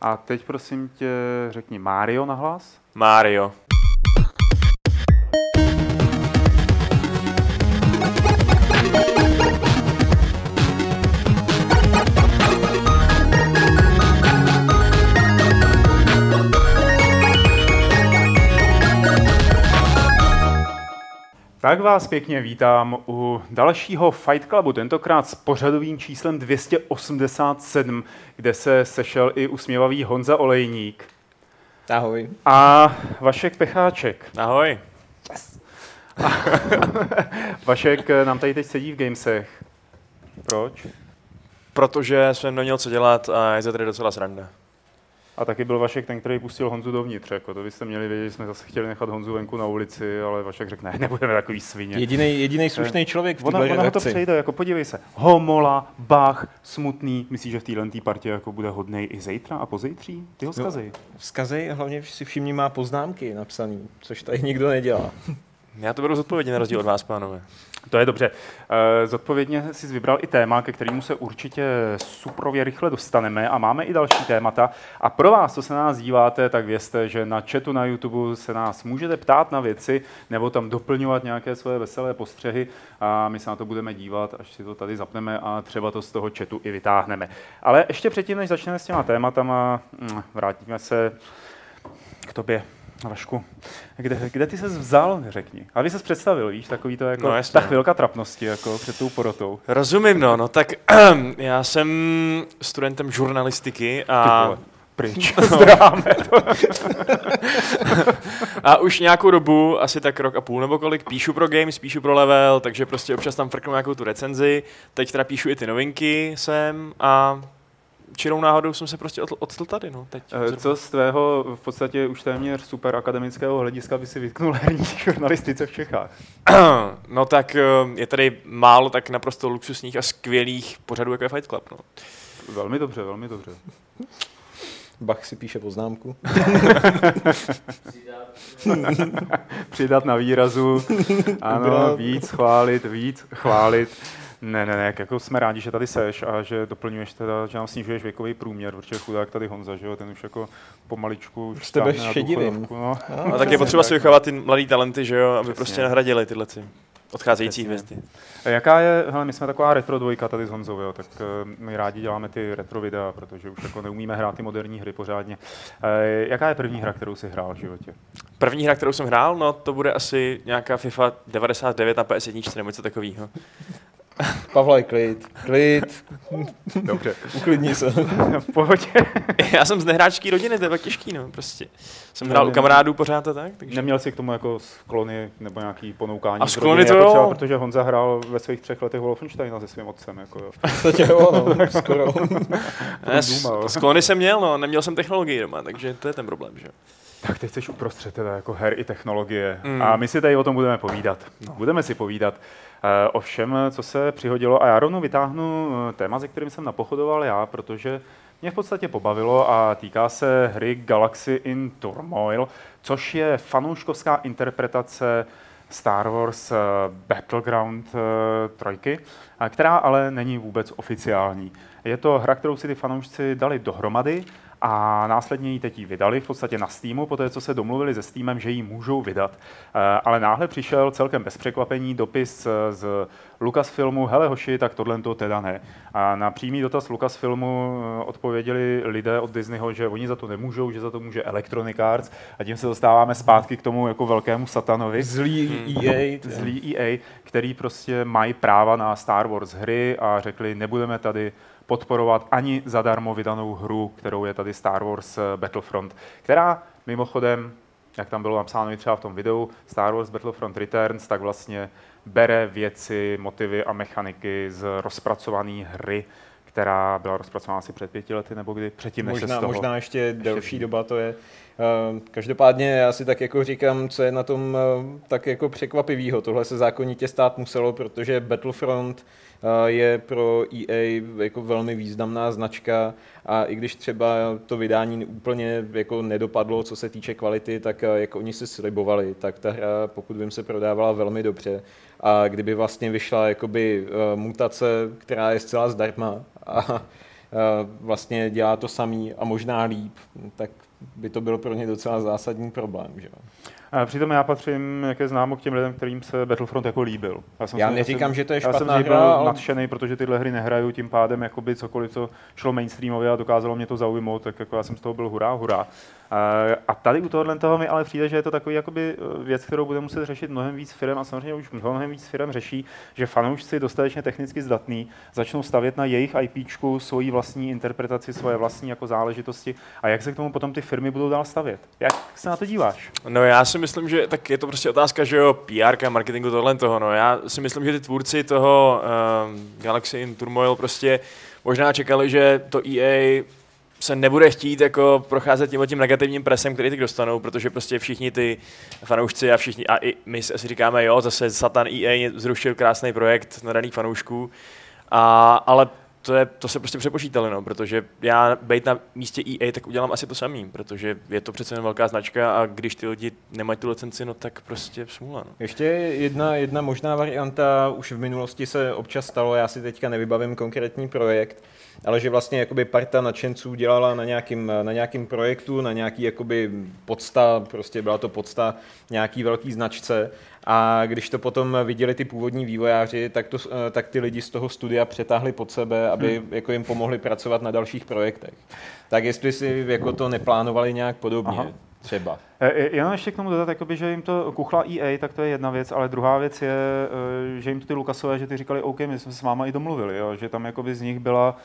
A teď prosím tě řekni Mario nahlas. Mario. Tak vás pěkně vítám u dalšího Fight Clubu, tentokrát s pořadovým číslem 287, kde se sešel i usměvavý Honza Olejník. Ahoj. A Vašek Pecháček. Ahoj. Yes. Vašek nám tady teď sedí v Gamesech. Proč? Protože jsem neměl co dělat a je to tady docela sranda. A taky byl Vašek ten, který pustil Honzu dovnitř. Jako to byste měli vědět, že jsme zase chtěli nechat Honzu venku na ulici, ale Vašek řekl, ne, nebudeme takový svině. Jediný slušný člověk v této redakci. Ona ho to přejde, jako podívej se. Homola, bach, smutný. Myslíš, že v této partě jako bude hodnej i zítra a pozítří? Ty ho zkazej. No, zkazej, hlavně si všimni, má poznámky napsaný, což tady nikdo nedělá. Já to beru zodpovědně na rozdíl od vás, pánové. To je dobře. Zodpovědně jsi vybral i téma, ke kterému se určitě suprově rychle dostaneme a máme i další témata. A pro vás, co se na nás díváte, tak vězte, že na chatu na YouTube se nás můžete ptát na věci nebo tam doplňovat nějaké svoje veselé postřehy a my se na to budeme dívat, až si to tady zapneme a třeba to z toho chatu i vytáhneme. Ale ještě předtím, než začneme s těma tématama, vrátíme se k tobě. Vašku, kde ty ses vzal, řekni. A vy ses představil, víš, takový to jako no, ta chvilka trapnosti jako před tou porotou. Rozumím, no tak já jsem studentem žurnalistiky a... Pryč. A už nějakou dobu, asi tak rok a půl nebo kolik, píšu pro Games, píšu pro Level, takže prostě občas tam frknu nějakou tu recenzi, teď teda píšu i ty novinky sem a... Čirou náhodou jsem se prostě odstl tady, no, teď. Co z tvého v podstatě už téměř super akademického hlediska by si vytknul herní žurnalistice v Čechách? No tak je tady málo tak naprosto luxusních a skvělých pořadů, jako je Fight Club, no. Velmi dobře, velmi dobře. Bach si píše poznámku. Přidat na výrazu. Ano, víc chválit. Ne, jako jsme rádi, že tady seš a že doplňuješ teda, že nám snižuješ věkový průměr, určitě chudák tady Honza, že jo, ten už jako pomaličku už stáhne na důchodovku, no. A tak je potřeba si vychovávat ty mladý talenty, že jo, aby přesně. Prostě nahradili tyhle ty odcházející hvězdy. Jaká je, hele, my jsme taková retro dvojka tady s Honzou, jo, tak my rádi děláme ty retro videa, protože už jako neumíme hrát ty moderní hry pořádně. Jaká je první hra, kterou jsi hrál v životě? První hra, kterou jsem hrál, no to bude asi nějaká FIFA 99 na PS1 nebo něco takového. Pavle, klid. Dobře. Uklidni se. V pohodě. Já jsem z nehráčské rodiny, to je tak těžký, no, prostě. Jsem hrál u kamarádů pořád a tak. Takže... Neměl jsi k tomu jako sklony nebo nějaký ponoukání a z rodiny, to jako třeba, protože Honza hrál ve svých 3 letech Wolfensteina se svým otcem, jako jo. Vlastně jo, no, skoro. Sklony jsem měl, no, neměl jsem technologii doma, takže to je ten problém, že jo. Tak teď jsi uprostřed teda jako her i technologie a my si tady o tom budeme povídat. No. Budeme si povídat o všem, co se přihodilo a já rovnou vytáhnu téma, se kterým jsem napochodoval já, protože mě v podstatě pobavilo a týká se hry Galaxy in Turmoil, což je fanouškovská interpretace Star Wars Battleground 3, která ale není vůbec oficiální. Je to hra, kterou si ty fanoušci dali dohromady a následně ji teď vydali v podstatě na Steamu, poté co se domluvili se Steamem, že ji můžou vydat. Ale náhle přišel celkem bez překvapení dopis z Lucasfilmu, hele hoši, tak tohle to teda ne. A na přímý dotaz Lucasfilmu odpověděli lidé od Disneyho, že oni za to nemůžou, že za to může Electronic Arts a tím se dostáváme zpátky k tomu jako velkému satanovi. Zlý EA, který prostě mají práva na Star Wars hry a řekli, nebudeme tady podporovat ani zadarmo vydanou hru, kterou je tady Star Wars Battlefront, která mimochodem, jak tam bylo napsáno i třeba v tom videu, Star Wars Battlefront Returns, tak vlastně bere věci, motivy a mechaniky z rozpracované hry, která byla rozpracována asi před 5 lety, nebo kdy předtím než se z toho... Možná ještě delší doba to je. Každopádně já si tak jako říkám, co je na tom tak jako překvapivýho. Tohle se zákonitě stát muselo, protože Battlefront je pro EA jako velmi významná značka a i když třeba to vydání úplně jako nedopadlo, co se týče kvality, tak jak oni se slibovali, tak ta hra, pokud vím, se prodávala velmi dobře. A kdyby vlastně vyšla jakoby mutace, která je zcela zdarma a vlastně dělá to samý a možná líp, tak by to byl pro ně docela zásadní problém, že jo. A přitom já patřím, jak je známo, k těm lidem, kterým se Battlefront jako líbil. Já neříkám, že to je špatná hra. Já jsem byl nadšený, protože tyhle hry nehraju, tím pádem jakoby cokoliv, co šlo mainstreamově a dokázalo mě to zaujmout, tak jako já jsem z toho byl hurá. A tady u tohohle toho mi ale přijde, že je to takový jakoby věc, kterou bude muset řešit mnohem víc firem a samozřejmě už mnohem víc firem řeší, že fanoušci dostatečně technicky zdatní začnou stavět na jejich IPčku svoji vlastní interpretaci, svoje vlastní jako záležitosti a jak se k tomu potom ty firmy budou dál stavět. Jak se na to díváš? No já si myslím, že tak je to prostě otázka, že jo, PR, marketingu tohle toho, no já si myslím, že ty tvůrci toho Galaxy in Turmoil prostě možná čekali, že to EA se nebude chtít jako procházet tím negativním presem, který teď dostanou, protože prostě všichni ty fanoušci a všichni, a i my si říkáme, jo, zase satan EA zrušil krásný projekt nadaných fanoušků, ale to se prostě přepočítali, no, protože já být na místě EA, tak udělám asi to samý, protože je to přece jen velká značka a když ty lidi nemají tu licenci, no tak prostě smůla. No. Ještě jedna možná varianta, už v minulosti se občas stalo, já si teďka nevybavím konkrétní projekt, ale že vlastně jakoby parta nadšenců dělala na nějakým projektu, na nějaký jakoby byla to podsta nějaký velký značce a když to potom viděli ty původní vývojáři, tak ty lidi z toho studia přetáhli pod sebe, aby jako jim pomohli pracovat na dalších projektech. Tak jestli si jako to neplánovali nějak podobně. Aha. Třeba. Jenom ještě k tomu dodat, jakoby, že jim to kuchla EA, tak to je jedna věc, ale druhá věc je, že jim to ty Lucasové, že ty říkali, OK, my jsme se s váma i domluvili, jo, že tam jakoby z nich byla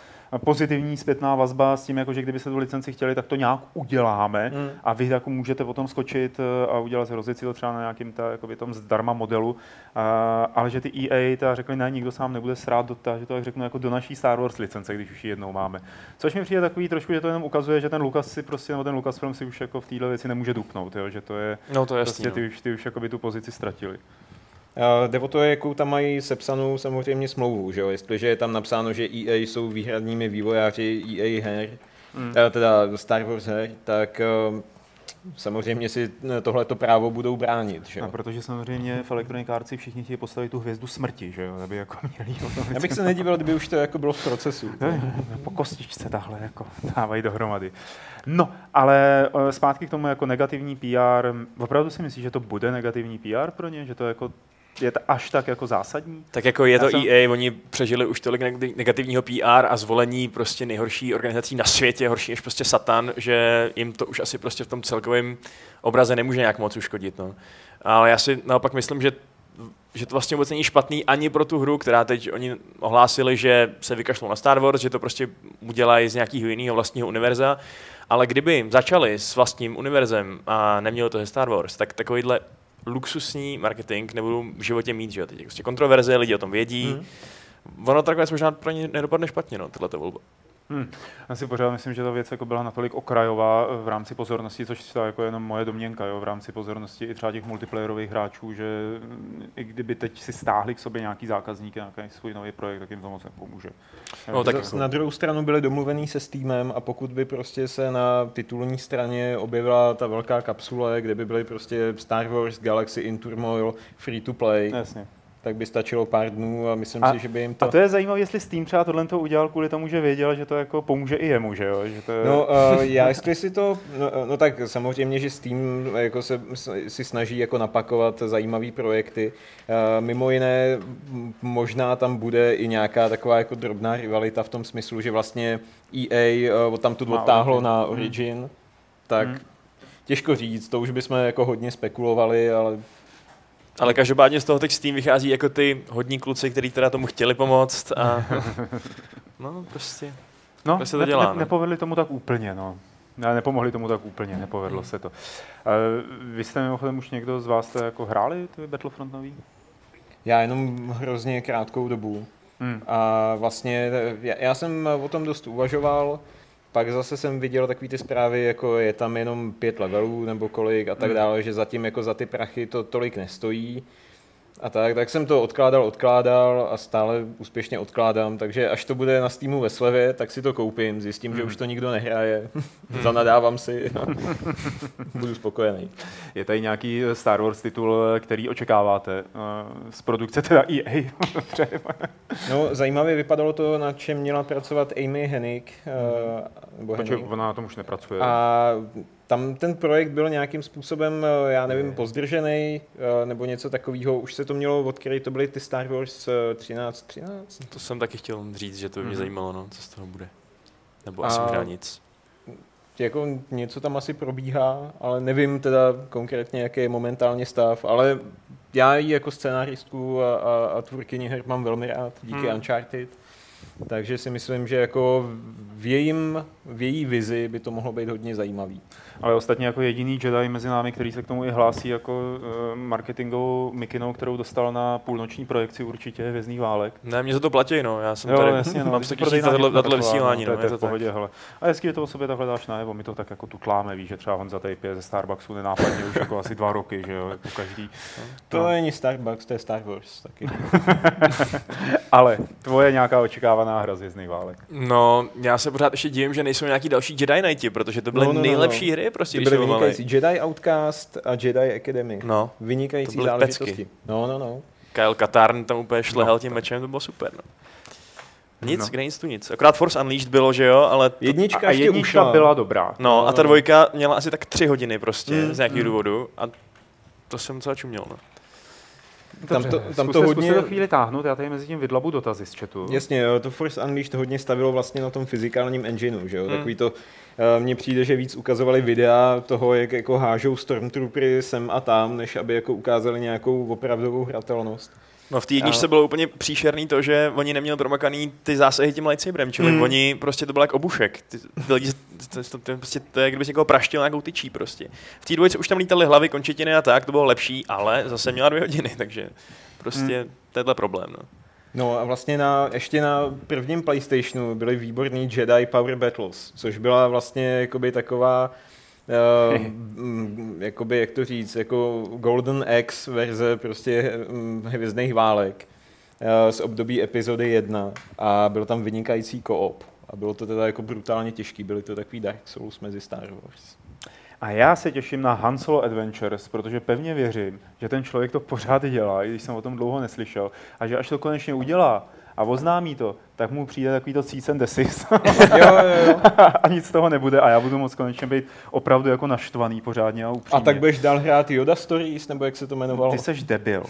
pozitivní zpětná vazba s tím, jako, že kdyby se tu licenci chtěli, tak to nějak uděláme a vy jako můžete potom skočit a udělat rozlici to třeba na nějakým tom zdarma modelu, ale že ty EA řekli, ne, nikdo sám nebude srát že to jak řeknu jako do naší Star Wars licence, když už ji jednou máme. Což mi přijde takový trošku, že to jenom ukazuje, že ten Lucas si prostě, nebo ten Lucasfilm si už jako v této věci nemůže dupnout, jo, že to je, no to jasný, prostě no. Ty už jakoby tu pozici ztratili. Jde o to, jakou tam mají sepsanou samozřejmě smlouvu, že jo? Jestliže je tam napsáno, že EA jsou výhradními vývojáři EA her, teda Star Wars her, tak samozřejmě si tohleto právo budou bránit, že jo? A protože samozřejmě v Electronic Arts všichni chtějí postavit tu hvězdu smrti, že jo? Aby jako měli... Já bych se nedíval, kdyby už to jako bylo v procesu. Po kostičce tahle jako dávají dohromady. No, ale zpátky k tomu jako negativní PR. Opravdu si myslíš, že to bude negativní PR pro ně? Že to jako je až tak jako zásadní? Tak jako je to EA, oni přežili už tolik negativního PR a zvolení prostě nejhorší organizací na světě, horší než prostě satan, že jim to už asi prostě v tom celkovém obraze nemůže nějak moc uškodit. No. Ale já si naopak myslím, že to vlastně vůbec není špatný ani pro tu hru, která teď oni ohlásili, že se vykašlou na Star Wars, že to prostě udělají z nějakého jiného vlastního univerza, ale kdyby začali s vlastním univerzem a nemělo to ze Star Wars, tak takovýhle luxusní marketing nebudou v životě mít, že jo, teď prostě kontroverze, lidi o tom vědí, ono takové možná pro ně nedopadne špatně, no, tohleto volba. Já si pořád myslím, že ta věc jako byla natolik okrajová v rámci pozornosti, což je jako jenom moje domněnka, jo, v rámci pozornosti i třeba těch multiplayerových hráčů, že i kdyby teď si stáhli k sobě nějaký zákazník, nějaký svůj nový projekt, tak jim to moc nepomůže. No, tak jako. Na druhou stranu byli domluvený se Steamem a pokud by prostě se na titulní straně objevila ta velká kapsule, kde by byly prostě Star Wars, Galaxy in Turmoil, free to play. Jasně. Tak by stačilo pár dnů a myslím si, že by jim to... A to je zajímavé, jestli Steam třeba tohle to udělal kvůli tomu, že věděl, že to jako pomůže i jemu, že jo? Že to je... No já jestli si to... No tak samozřejmě, že Steam jako si snaží jako napakovat zajímavé projekty. Mimo jiné možná tam bude i nějaká taková jako drobná rivalita v tom smyslu, že vlastně EA odtamtud odtáhlo na Origin. Tak těžko říct, to už bychom jako hodně spekulovali, Ale každopádně z toho teď Steam vychází jako ty hodní kluci, kteří teda tomu chtěli pomoct a no prostě. No, prostě to dělá. Nepovedli tomu tak úplně, no. Nepomohli tomu tak úplně, nepovedlo se to. Vy jste mimochodem už někdo z vás jste jako hráli ty Battlefront nový? Já jenom hrozně krátkou dobu. A vlastně já jsem o tom dost uvažoval. Pak zase jsem viděl takový ty zprávy, jako je tam jenom 5 levelů nebo kolik a tak dále, že zatím jako za ty prachy to tolik nestojí. a tak jsem to odkládal a stále úspěšně odkládám, takže až to bude na Steamu ve slevě, tak si to koupím, zjistím, že už to nikdo nehraje, zanadávám si a budu spokojený. Je tady nějaký Star Wars titul, který očekáváte z produkce teda EA? No, zajímavě vypadalo to, na čem měla pracovat Amy Hennig. Ona na tom už nepracuje. A tam ten projekt byl nějakým způsobem, já nevím, pozdržený nebo něco takového. Už se to mělo odkryt, to byly ty Star Wars 13. To jsem taky chtěl říct, že to by mě zajímalo, no, co z toho bude. Nebo asi možná nic. Jako něco tam asi probíhá, ale nevím teda konkrétně, jaký je momentálně stav, ale já ji jako scénáristku a tvůrkyni her mám velmi rád, díky Uncharted. Takže si myslím, že jako v její vizi by to mohlo být hodně zajímavý. Ale ostatně jako jediný Jedi mezi námi, který se k tomu i hlásí jako marketingovou mikinou, kterou dostal na půlnoční projekci určitě Hvězdných válek. Ne, mně se to platí, no. Já jsem tady, jasně, mám se těšit na tohle vysílání. To je v pohodě, hele. A hezky, že to o sobě takhle dáš najevo, my to tak jako tutláme, víš, že třeba Honza tady pije ze Starbucksu nenápadně už jako asi 2 roky, že jo, jako každý. To není Starbucks, to je Star Wars taky. Ale tvoje nějaká očekávaná hra z Hvězdných válek. No, já se pořád ještě divím, že nejsou nějaký další Jedi Knighti, protože to byly nejlepší hry, prostě to byly vynikající Jedi Outcast a Jedi Academy. No, vynikající záležitosti. Pecky. No. Kyle Katarn tam úplně šlehal tím mečem, to bylo super, no. Nic. Akorát Force Unleashed bylo, že jo, ale jednička byla dobrá. No, a ta dvojka měla asi tak 3 hodiny prostě z nějakého důvodu a to jsem celá čuměl, no. Tam to hodně do chvíli táhnout, já tady mezi tím vydlabu dotazy z chatu. Jasně, jo, to Force Unleashed hodně stavilo vlastně na tom fyzikálním engineu, že jo, takový to, mně přijde, že víc ukazovali videa toho, jak jako hážou Stormtroopery sem a tam, než aby jako ukázali nějakou opravdovou hratelnost. No v té jedničce bylo úplně příšerný to, že oni neměli promakaný ty zásahy tím lightsaberem, čili oni prostě to byl jak obušek. Ty lidi, to je, kdyby si někoho praštil nějakou tyčí prostě. V té dvojce už tam lítaly hlavy, končetiny a tak, to bylo lepší, ale zase měla 2 hodiny, takže prostě tenhle problém, no. No a vlastně ještě na prvním PlayStationu byly výborný Jedi Power Battles, což byla vlastně jakoby taková jakoby, jak to říct, jako Golden Axe verze prostě Hvězdných válek z období epizody 1 a byl tam vynikající co-op a bylo to teda jako brutálně těžký, byly to takový Dark Souls mezi Star Wars. A já se těším na Han Solo Adventures, protože pevně věřím, že ten člověk to pořád dělá, i když jsem o tom dlouho neslyšel, a že až to konečně udělá a oznámí to, tak mu přijde takový to cease and desist. Jo. A nic z toho nebude a já budu moc konečně být opravdu jako naštvaný pořádně a upřímně. A tak budeš dál hrát Yoda Stories, nebo jak se to jmenovalo? Ty seš debil.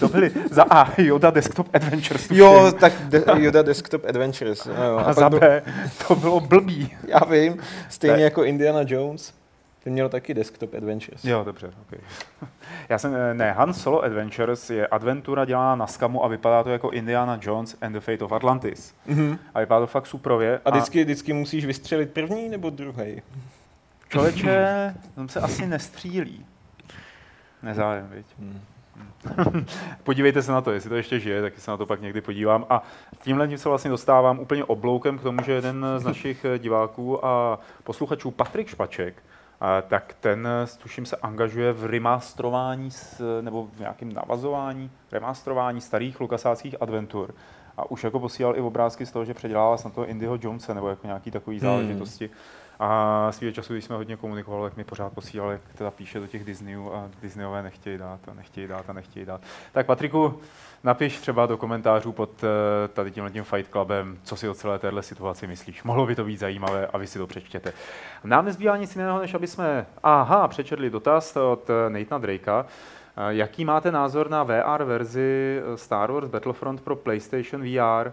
To byly za A Yoda Desktop Adventures. Jo, tak Yoda Desktop Adventures. A za B to bylo blbý. Já vím, stejně jako Indiana Jones. Ten měl taky Desktop Adventures. Jo, dobře, ok. Han Solo Adventures je adventura dělaná na skamu a vypadá to jako Indiana Jones and the Fate of Atlantis. Mm-hmm. A vypadá to fakt suprově. A vždycky musíš vystřelit první nebo druhý? Člověče, tam se asi nestřílí. Nezájem, viď? Podívejte se na to, jestli to ještě žije, tak se na to pak někdy podívám. A tímhle tím se vlastně dostávám úplně obloukem k tomu, že jeden z našich diváků a posluchačů Patrik Špaček, tak ten, tuším, se angažuje v remasterování nebo v nějakém navazování, remasterování starých lukasáckých adventur. A už jako posílal i obrázky z toho, že předělává snad toho Indyho Jonesa nebo jako nějaký takový záležitosti. A svýho času, když jsme hodně komunikovali, tak mi pořád posílal, jak teda píše do těch Disneyů a Disneyové nechtějí dát. Tak Patriku, napiš třeba do komentářů pod tady tímhletím Fight Clubem, co si o celé téhle situaci myslíš. Mohlo by to být zajímavé a vy si to přečtěte. Nám nezbývá nic jiného, než aby jsme přečetli dotaz od Nathana Drakea. Jaký máte názor na VR verzi Star Wars Battlefront pro PlayStation VR?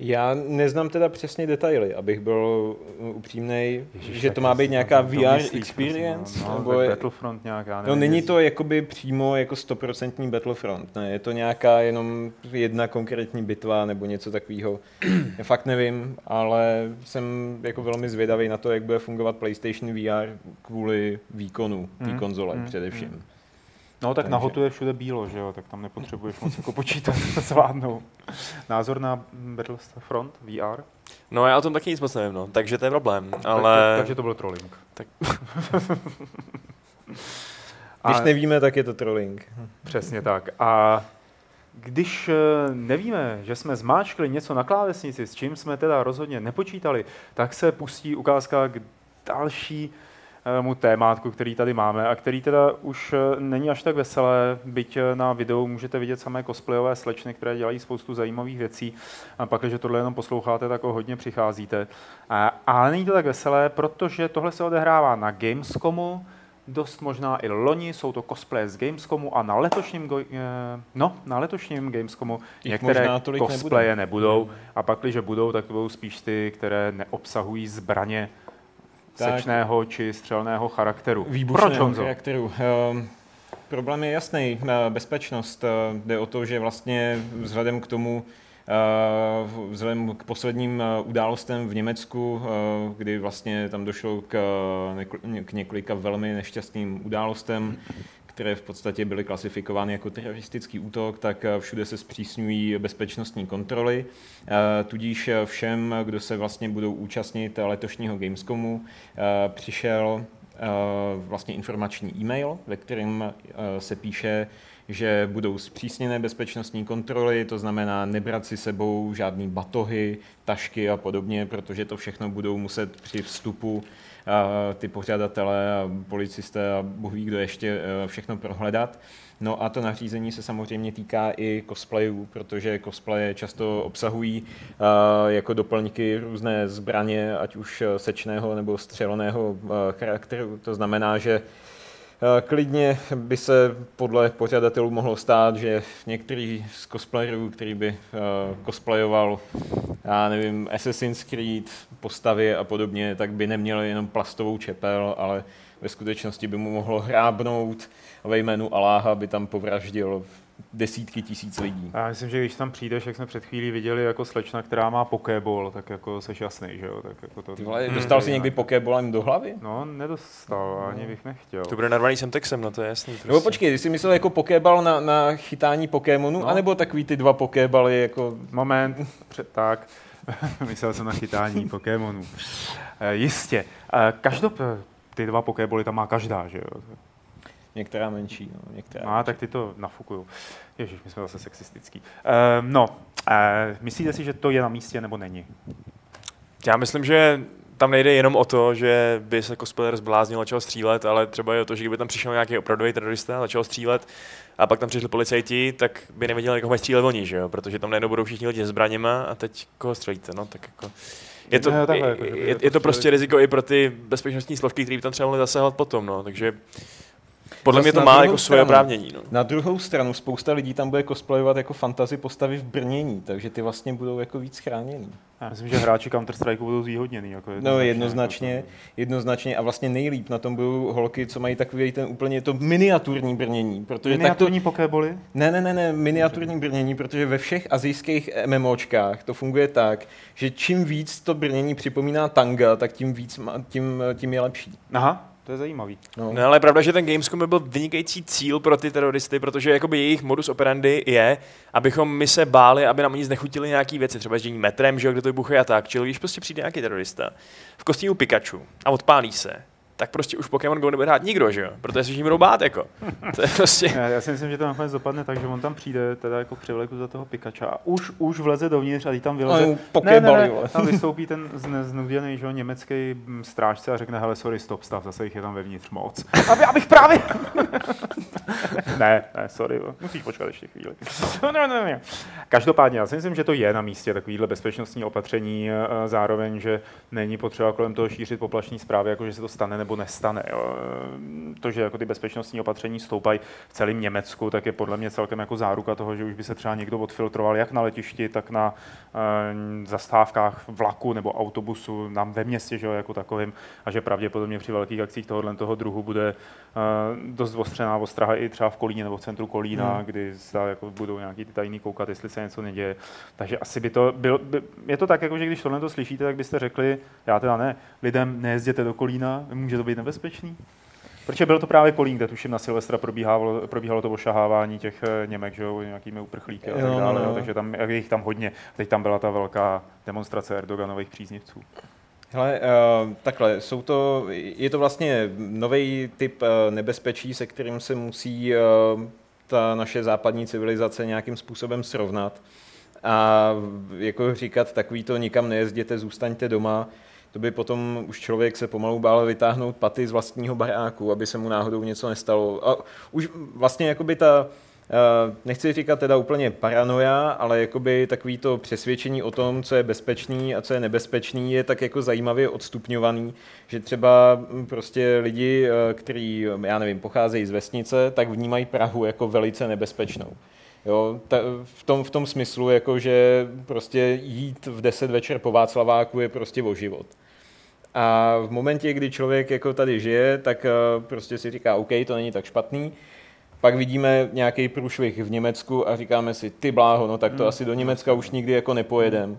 Já neznám teda přesně detaily, abych byl upřímnej, že to má být nějaká VR experience, nebo Battlefront nějaká. No není to jakoby přímo jako 100% Battlefront, ne, je to nějaká jenom jedna konkrétní bitva nebo něco takového. Já fakt nevím, ale jsem jako velmi zvědavý na to, jak bude fungovat PlayStation VR kvůli výkonu té konzole především. No tak na hotu je všude bílo, že jo, tak tam nepotřebuješ moc jako počítat zvládnout. Názor na Battlefront VR? No já o tom taky nic moc nevím, no, takže to je problém, ale... Takže to byl trolling. Tak. Když nevíme, tak je to trolling. Přesně tak. A když nevíme, že jsme zmáčkli něco na klávesnici, s čím jsme teda rozhodně nepočítali, tak se pustí ukázka k dalšímu témátku, který tady máme a který teda už není až tak veselé, byť na videu můžete vidět samé cosplayové slečny, které dělají spoustu zajímavých věcí a pak, když tohle jenom posloucháte, tak o hodně přicházíte. Ale není to tak veselé, protože tohle se odehrává na Gamescomu, dost možná i loni, jsou to cosplaye z Gamescomu a na letošním Gamescomu některé cosplaye nebudou a pak, když budou, tak to budou spíš ty, které neobsahují zbraně sečného či střelného charakteru. Výbušného charakteru. Problém je jasný, bezpečnost. Jde o to, že vlastně vzhledem k posledním událostem v Německu, kdy vlastně tam došlo k několika velmi nešťastným událostem, které v podstatě byly klasifikovány jako teroristický útok, tak všude se zpřísňují bezpečnostní kontroly. Tudíž všem, kdo se vlastně budou účastnit letošního Gamescomu, přišel vlastně informační e-mail, ve kterém se píše, že budou zpřísněné bezpečnostní kontroly, to znamená nebrat si sebou žádný batohy, tašky a podobně, protože to všechno budou muset při vstupu ty pořadatelé a policisté a bůh ví, kdo ještě všechno prohledat. No a to nařízení se samozřejmě týká i cosplayů, protože cosplaye často obsahují jako doplňky různé zbraně, ať už sečného nebo střelného charakteru. To znamená, že klidně by se podle pořadatelů mohlo stát, že některý z cosplayerů, který by cosplayoval, já nevím, Assassin's Creed postavy a podobně, tak by neměl jenom plastovou čepel, ale ve skutečnosti by mu mohlo hrábnout ve jménu Aláha, by tam povraždil desítky tisíc lidí. Já myslím, že když tam přijdeš, jak jsme před chvílí viděli, jako slečna, která má pokéball, tak jako seš jasný, že jo? Tak jako to... Dostal jsi někdy pokéballem do hlavy? No, nedostal, ani bych nechtěl. To bude narvaný semtexem, no to je jasný. Prostě. Nebo počkej, ty jsi myslel jako pokéball na chytání pokémonů, no. Anebo takový ty dva pokébaly jako... Moment, tak... Myslel jsem na chytání pokémonů. Jistě. Ty dva pokébaly tam má každá, že jo? Některá menší, no, některá menší. Tak ty to nafukuju. Ježiš, my jsme zase sexistický. Myslíte si, že to je na místě, nebo není? Já myslím, že tam nejde jenom o to, že by se cosplayer zbláznil a začal střílet, ale třeba je o to, že kdyby tam přišel nějaký opravdový terorista, začal střílet a pak tam přišli policajti, tak by nevěděli, koho mají střílet oni, že jo? Protože tam najednou budou všichni lidi se zbraněma a teď koho střelíte, no tak jako... Je to prostě riziko i pro ty bezpečnostní složky, které by tam třeba mohly zasahovat potom, no, takže... Podle mě to má jako svoje oprávnění. No. Na druhou stranu spousta lidí tam bude cosplayovat jako fantasy postavy v brnění, takže ty vlastně budou jako víc chráněný. Já myslím, že hráči Counter-Strike budou zvýhodněný. Jako jednoznačně. A vlastně nejlíp na tom budou holky, co mají takový ten úplně to miniaturní brnění. Miniaturní pokéboly? Ne, miniaturní brnění, protože ve všech asijských MMOčkách to funguje tak, že čím víc to brnění připomíná tanga, tak tím je lepší. Aha. To je zajímavý. No, ale je pravda, že ten Gamescom by byl vynikající cíl pro ty teroristy, protože jakoby jejich modus operandi je, abychom my se báli, aby nám nic nechutili nějaký věci, třeba ježdění metrem, že jo, kde to vybuchají a tak. Čili když prostě přijde nějaký terorista v kostýmu Pikachu a odpálí se, tak prostě už Pokémon Go nebude hrát nikdo, že jo? Protože se jim budou bát, jako. To je prostě... Já si myslím, že to nakonec dopadne tak, že on tam přijde, teda jako přivleku za toho Pikachu a už vleze dovnitř a teď tam vyleze... Ne, tam vystoupí ten znuděný, že jo, německý strážce a řekne, hele, sorry, stop, stav, zase jich je tam vevnitř moc. Abych právě... ne, sorry, musíš počkat ještě chvíli. Ne. Každopádně, já si myslím, že to je na místě takovýhle bezpečnostní opatření, zároveň, že není potřeba kolem toho šířit poplašní zprávy, jakože se to stane nebo nestane. To, že jako ty bezpečnostní opatření stoupají v celém Německu, tak je podle mě celkem jako záruka toho, že už by se třeba někdo odfiltroval jak na letišti, tak na zastávkách vlaku nebo autobusu nám ve městě, že jo, jako takovým, a že pravděpodobně při velkých akcích toho druhu bude dost ostřená ostraha i třeba v Kolíně nebo v centru Kolína, kdy jako budou nějaký ty tajný koukat, jestli se něco neděje. Takže asi by to bylo, je to tak, jako že když tohle to slyšíte, tak byste řekli, já teda ne, lidem nejezděte do Kolína, může to být nebezpečný? Protože bylo to právě Kolín, kde tuším na Silvestra probíhalo to ošahávání těch Němek, že jo, nějakými uprchlíky a tak dále, takže tam je jich tam hodně. Teď tam byla ta velká demonstrace Erdoganových příznivců. Hele, takhle, je to vlastně nový typ nebezpečí, se kterým se musí ta naše západní civilizace nějakým způsobem srovnat. A jako říkat, takový to nikam nejezděte, zůstaňte doma, to by potom už člověk se pomalu bál vytáhnout paty z vlastního baráku, aby se mu náhodou něco nestalo. A už vlastně jakoby ta, nechci říkat teda úplně paranoia, ale jakoby takový to přesvědčení o tom, co je bezpečný a co je nebezpečný, je tak jako zajímavě odstupňovaný, že třeba prostě lidi, kteří, já nevím, pocházejí z vesnice, tak vnímají Prahu jako velice nebezpečnou. Jo, v tom smyslu, jako že prostě jít v 10 večer po Václaváku je prostě o život. A v momentě, kdy člověk jako tady žije, tak prostě si říká, OK, to není tak špatný. Pak vidíme nějaký průšvih v Německu a říkáme si, ty bláho, no tak to asi do Německa už nikdy jako nepojedem.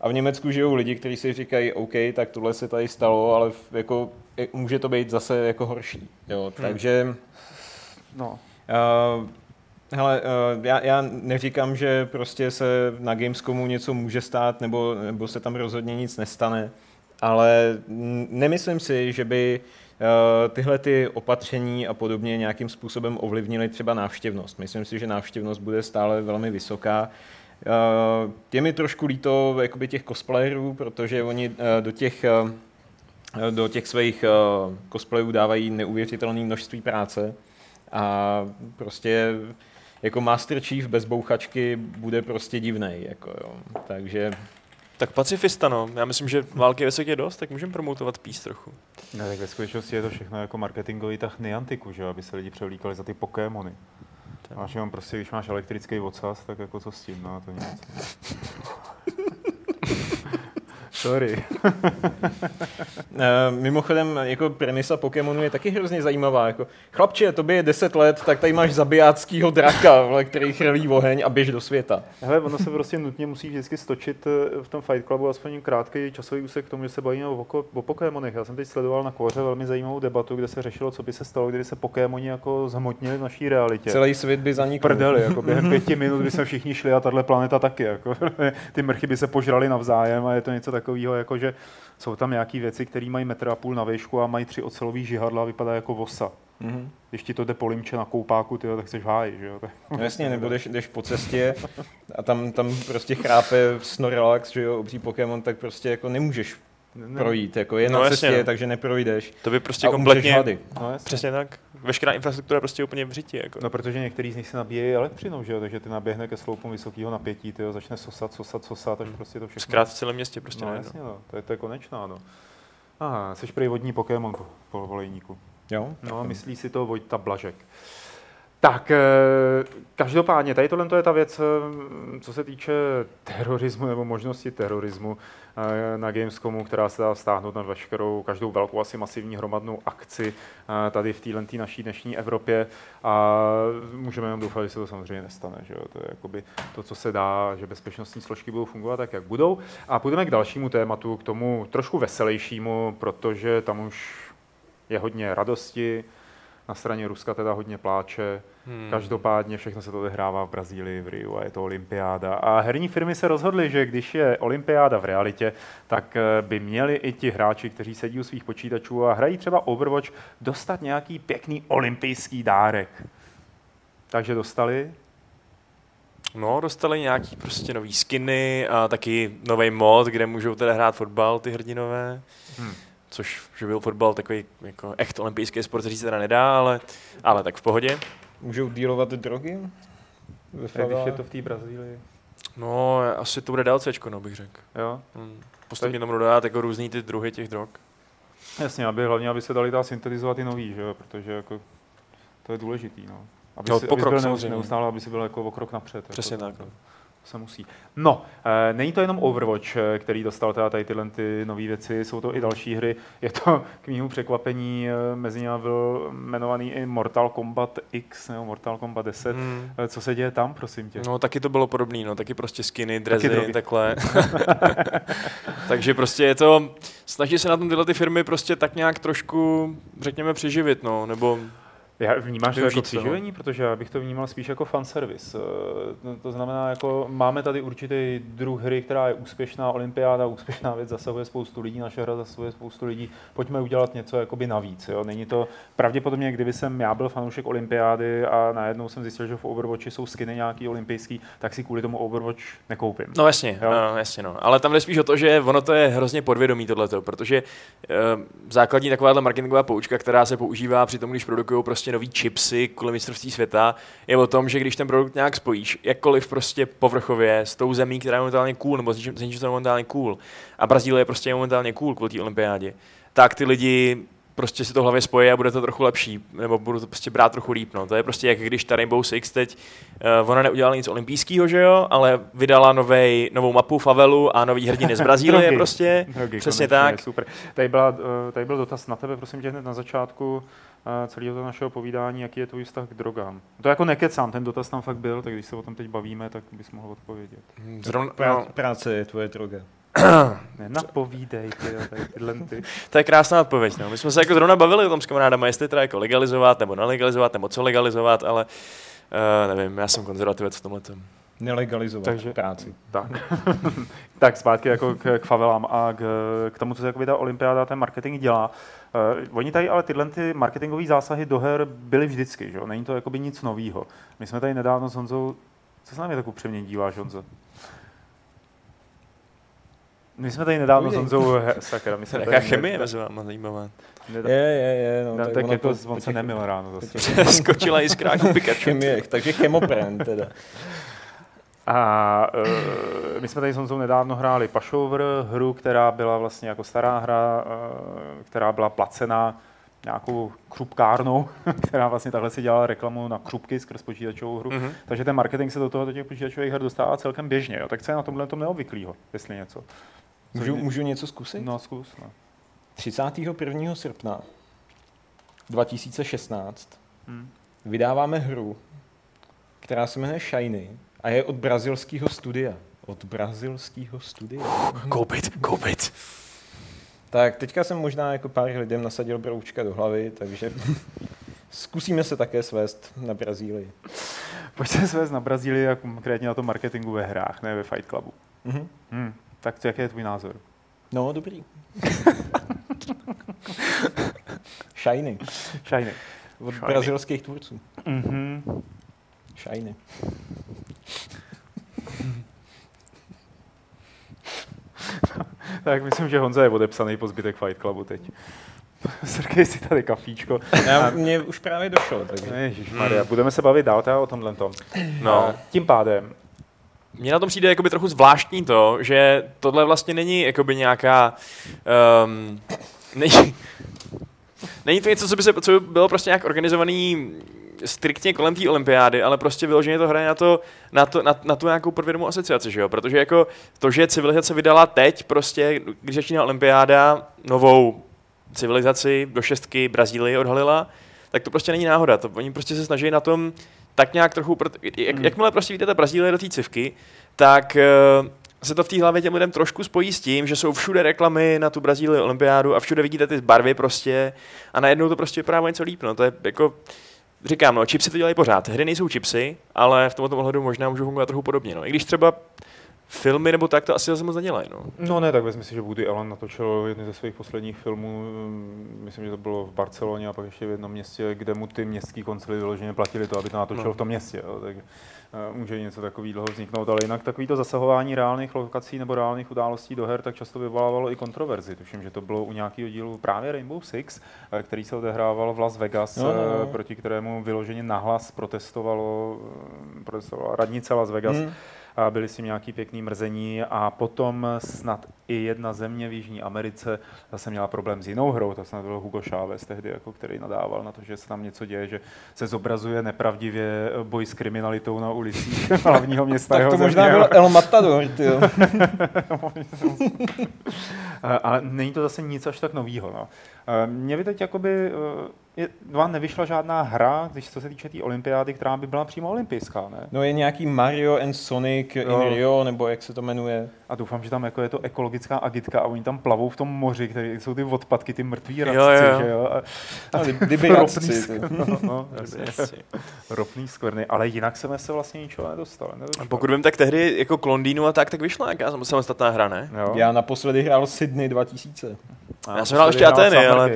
A v Německu žijou lidi, kteří si říkají, OK, tak tohle se tady stalo, ale jako, může to být zase jako horší. Jo, takže... No. Hele, já neříkám, že prostě se na Gamescomu něco může stát, nebo se tam rozhodně nic nestane, ale nemyslím si, že by tyhle ty opatření a podobně nějakým způsobem ovlivnily třeba návštěvnost. Myslím si, že návštěvnost bude stále velmi vysoká. Je mi trošku líto jakoby těch cosplayerů, protože oni do těch svých cosplayů dávají neuvěřitelné množství práce a prostě... Jako Master Chief bez bouchačky bude prostě divnej, jako jo. Takže... Tak pacifista, no. Já myslím, že války ve světě je dost, tak můžeme promotovat peace trochu. No, tak ve skutečnosti je to všechno jako marketingový tah Niantiku, že? Aby se lidi převlíkali za ty Pokémony. Máš jenom prostě, když máš elektrický ocas, tak jako co s tím, no to nic. Sorry. Mimochodem, jako premisa Pokémonu je taky hrozně zajímavá. Jako, chlapče, tobě je 10 let, tak tady máš zabijáckýho draka, který chrlí oheň a běž do světa. Hele, ono se prostě nutně musí vždycky stočit v tom Fight Clubu aspoň krátký časový úsek k tomu, že se bavíme o Pokémonech. Já jsem teď sledoval na Kóře velmi zajímavou debatu, kde se řešilo, co by se stalo, kdyby se Pokémoni jako zhmotnili v naší realitě. Celý svět by zanikl. Prdeli, jako během 5 minut by se všichni šli a tahle planeta taky. Jako. Ty mrchy by se požrali navzájem a je to něco takového, jako že jsou tam nějaké věci, které mají 1,5 metru na výšku a mají 3 ocelové žihadla a vypadá jako vosa. Mm-hmm. Když ti to jde po limče na koupáku, tyjo, tak seš v háji, že jo? No jasně, nebo jdeš po cestě a tam prostě chrápe Snorlax, že jo, obří Pokémon, tak prostě jako nemůžeš projít, jako je na cestě, jasně, takže neprojdeš. To by prostě kompletně, no, přesně tak, veškerá infrastruktura prostě úplně v řiti, jako. No protože některý z nich se nabíjejí elektřinou, že jo, takže ty naběhne ke sloupům vysokého napětí, tyjo, začne sosat, až prostě to všechno. Zkrát v celém městě prostě nejde. No jasně, no, to je konečná, no. Aha, jsi prej vodní Pokémon po Olejníku. Jo. No a myslí si to Vojta Blažek. Tak, každopádně, tady tohle je ta věc, co se týče terorismu nebo možnosti terorismu na Gamescomu, která se dá stáhnout na veškerou, každou velkou asi masivní hromadnou akci tady v této naší dnešní Evropě a můžeme jenom doufat, že se to samozřejmě nestane, že jo? To je jakoby to, co se dá, že bezpečnostní složky budou fungovat tak, jak budou. A půjdeme k dalšímu tématu, k tomu trošku veselějšímu, protože tam už je hodně radosti, na straně Ruska teda hodně pláče. Každopádně všechno se to odehrává v Brazílii, v Riu a je to olympiáda. A herní firmy se rozhodly, že když je olympiáda v realitě, tak by měli i ti hráči, kteří sedí u svých počítačů a hrají třeba Overwatch, dostat nějaký pěkný olympijský dárek. Takže dostali? No, dostali nějaký prostě nový skiny a taky nový mod, kde můžou teda hrát fotbal ty hrdinové. Což že byl fotbal takový jako echt olympijský sport, který se teda nedá, ale tak v pohodě. Můžou dealovat drogy? Když je to v té Brazílii? No, asi to bude DLCčko, no, bych řekl. Jo. Postupně tam budou dát jako různý ty druhy těch drog. Jasně, hlavně aby se dali syntetizovat i nový, že? Protože jako to je důležitý, no. Aby si byl jako o krok napřed. Přesně jako, tak, no. Se musí. No, není to jenom Overwatch, který dostal tady tyhle ty nové věci, jsou to i další hry. Je to k mému překvapení, mezi nimi byl jmenovaný i Mortal Kombat X nebo Mortal Kombat 10. Co se děje tam, prosím tě? No, taky to bylo podobný, no, taky prostě skiny, dresy, takhle. Takže prostě je to, snaží se na tom tyhle ty firmy prostě tak nějak trošku, řekněme, přeživit, no, nebo... Já vnímáš to jako přiživení, protože já bych to vnímal spíš jako fanservice. To znamená, jako máme tady určitý druh hry, která je úspěšná, olympiáda, úspěšná věc, zasahuje spoustu lidí, naše hra zasahuje spoustu lidí, pojďme udělat něco jakoby navíc. Jo? Není to, pravděpodobně, kdyby jsem já byl fanoušek olympiády a najednou jsem zjistil, že v Overwatchi jsou skiny nějaký olympijský, tak si kvůli tomu Overwatch nekoupím. No jasně, no, jasně no. Ale tam jde spíš o to, že ono to je hrozně podvědomí tohleto, protože základní takováhle marketingová poučka, která se používá při tom, když produkují prostě nový chipsy kvůli mistrovství světa, je o tom, že když ten produkt nějak spojíš, jakkoliv prostě povrchově s tou zemí, která je momentálně cool, nebo s něčím, co je momentálně cool, a Brazílie je prostě momentálně cool kvůli té olympiádě, tak ty lidi prostě si to hlavě spojí a bude to trochu lepší, nebo budou to prostě brát trochu líp. No. To je prostě jak když ta Rainbow Six teď, ona neudělala nic olympijského, že jo, ale vydala novou mapu, favelu a nový hrdiny z Brazílie drogy, prostě. Drogy, přesně tak. Super. Tady byl dotaz na tebe, prosím tě, hned na začátku celého toho našeho povídání, jaký je tvůj vztah k drogám. To jako nekecám, ten dotaz tam fakt byl, tak když se o tom teď bavíme, tak bys mohl odpovědět. Práce je tvoje droga. Nenapovídej, tyhle. To je krásná odpověď. No. My jsme se jako zrovna bavili o tom s kamarádama, jestli teda jako legalizovat, nebo nelegalizovat, nebo co legalizovat, ale nevím, já jsem konzervativec v tomhle. Nelegalizovat. Takže práci. Tak. Tak zpátky jako k favelám a k tomu, co se jako ta olympiáda, ten marketing dělá. Oni tady ale tyhle ty marketingové zásahy do her byly vždycky, že jo? Není to jakoby nic novýho. My jsme tady nedávno s Honzou... Co se nám je tak upřímně díváš, Honzo? My jsme tady nedávno s Honzou... Sakra, my jsme tady... Jaká chemie mezi váma zajímavá. Je, no. Tak jako on se nemil ráno zase. Skočila jiskrá jako Pikachu. Chemie, takže chemopren teda. A my jsme tady s Honzou nedávno hráli Pushover, hru, která byla vlastně jako stará hra, která byla placená nějakou křupkárnou, která vlastně takhle si dělala reklamu na křupky skrz počítačovou hru. Mm-hmm. Takže ten marketing se do těch počítačových her dostává celkem běžně. Jo. Tak co je na tomhle tom neobvyklýho, jestli něco? Můžu něco zkusit? No, zkus. No. 31. srpna 2016 vydáváme hru, která se jmenuje Shiny, a je od brazilského studia. Koupit. Tak teďka jsem možná jako pár lidem nasadil broučka do hlavy, takže zkusíme se také svést na Brazílii. Pojďte svést na Brazílii a konkrétně na tom marketingu ve hrách, ne ve Fight Clubu. Mm-hmm. Tak to, jaký je tvůj názor? No, dobrý. Shiny. Od brazilských tvůrců. Mm-hmm. Shiny. Tak myslím, že Honza je odepsaný po zbytek Fight Clubu teď. Srkej si tady kafíčko. Mně už právě došlo. Takže... Ježišmarja, budeme se bavit dál o tomhle tom. No. Tím pádem. Mně na tom přijde jakoby trochu zvláštní to, že tohle vlastně není jakoby nějaká... Není to něco, co by bylo prostě nějak organizovaný striktně kolem té olympiády, ale prostě vyloženě to hraje na tu nějakou podvědomou asociaci, že jo? Protože jako to, že civilizace vydala teď prostě, když začíná olympiáda, novou civilizaci do 6 Brazílii odhalila, tak to prostě není náhoda. To, oni prostě se snaží na tom tak nějak trochu, jakmile prostě vyjde ta Brazílie do té civky, tak se to v té hlavě těm lidem trošku spojí s tím, že jsou všude reklamy na tu Brazílii olympiádu a všude vidíte ty barvy prostě a najednou to prostě vypadá něco líp, no to je jako... Říkám, no, chipsy to dělají pořád. Hry nejsou chipsy, ale v tomto ohledu možná můžou fungovat trochu podobně. No. I když třeba filmy nebo tak, to asi zase moc nedělají. No. No ne, tak vezmi si, že Woody Allen natočil jedny ze svých posledních filmů, myslím, že to bylo v Barceloně a pak ještě v jednom městě, kde mu ty městský koncily vyloženě platili to, aby to natočil v tom městě. Jo. Tak může něco takového vzniknout, ale jinak takovýto zasahování reálných lokací nebo reálných událostí do her tak často vyvolávalo i kontroverzi. Tuším, že to bylo u nějakého dílu právě Rainbow Six, který se odehrával v Las Vegas, proti kterému vyloženě nahlas protestovala radnice Las Vegas. A byly s tím nějaký pěkný mrzení a potom snad i jedna země v Jižní Americe zase měla problém s jinou hrou, to snad byl Hugo Chávez tehdy, jako, který nadával na to, že se tam něco děje, že se zobrazuje nepravdivě boj s kriminalitou na ulicích hlavního města. Tak to možná byl El Matador, tyjo. Ale není to zase nic až tak novýho. No. Mě by teď jakoby... vám nevyšla žádná hra, když co se týče té olympiády, která by byla přímo olympijská, ne? No je nějaký Mario and Sonic in Rio, nebo jak se to jmenuje. A doufám, že tam jako je to ekologická agitka a oni tam plavou v tom moři, které jsou ty odpadky, ty mrtví radci, že jo? A kdyby radci. Ropný skvrny, ale jinak jsme se vlastně ničeho nedostali. A pokud vím, tak tehdy jako k Londýnu a tak vyšla nějaká samostatná hra, ne? Jo. Já naposledy hrál Sydney 2000. Já jsem hrál ještě Ateny, ale...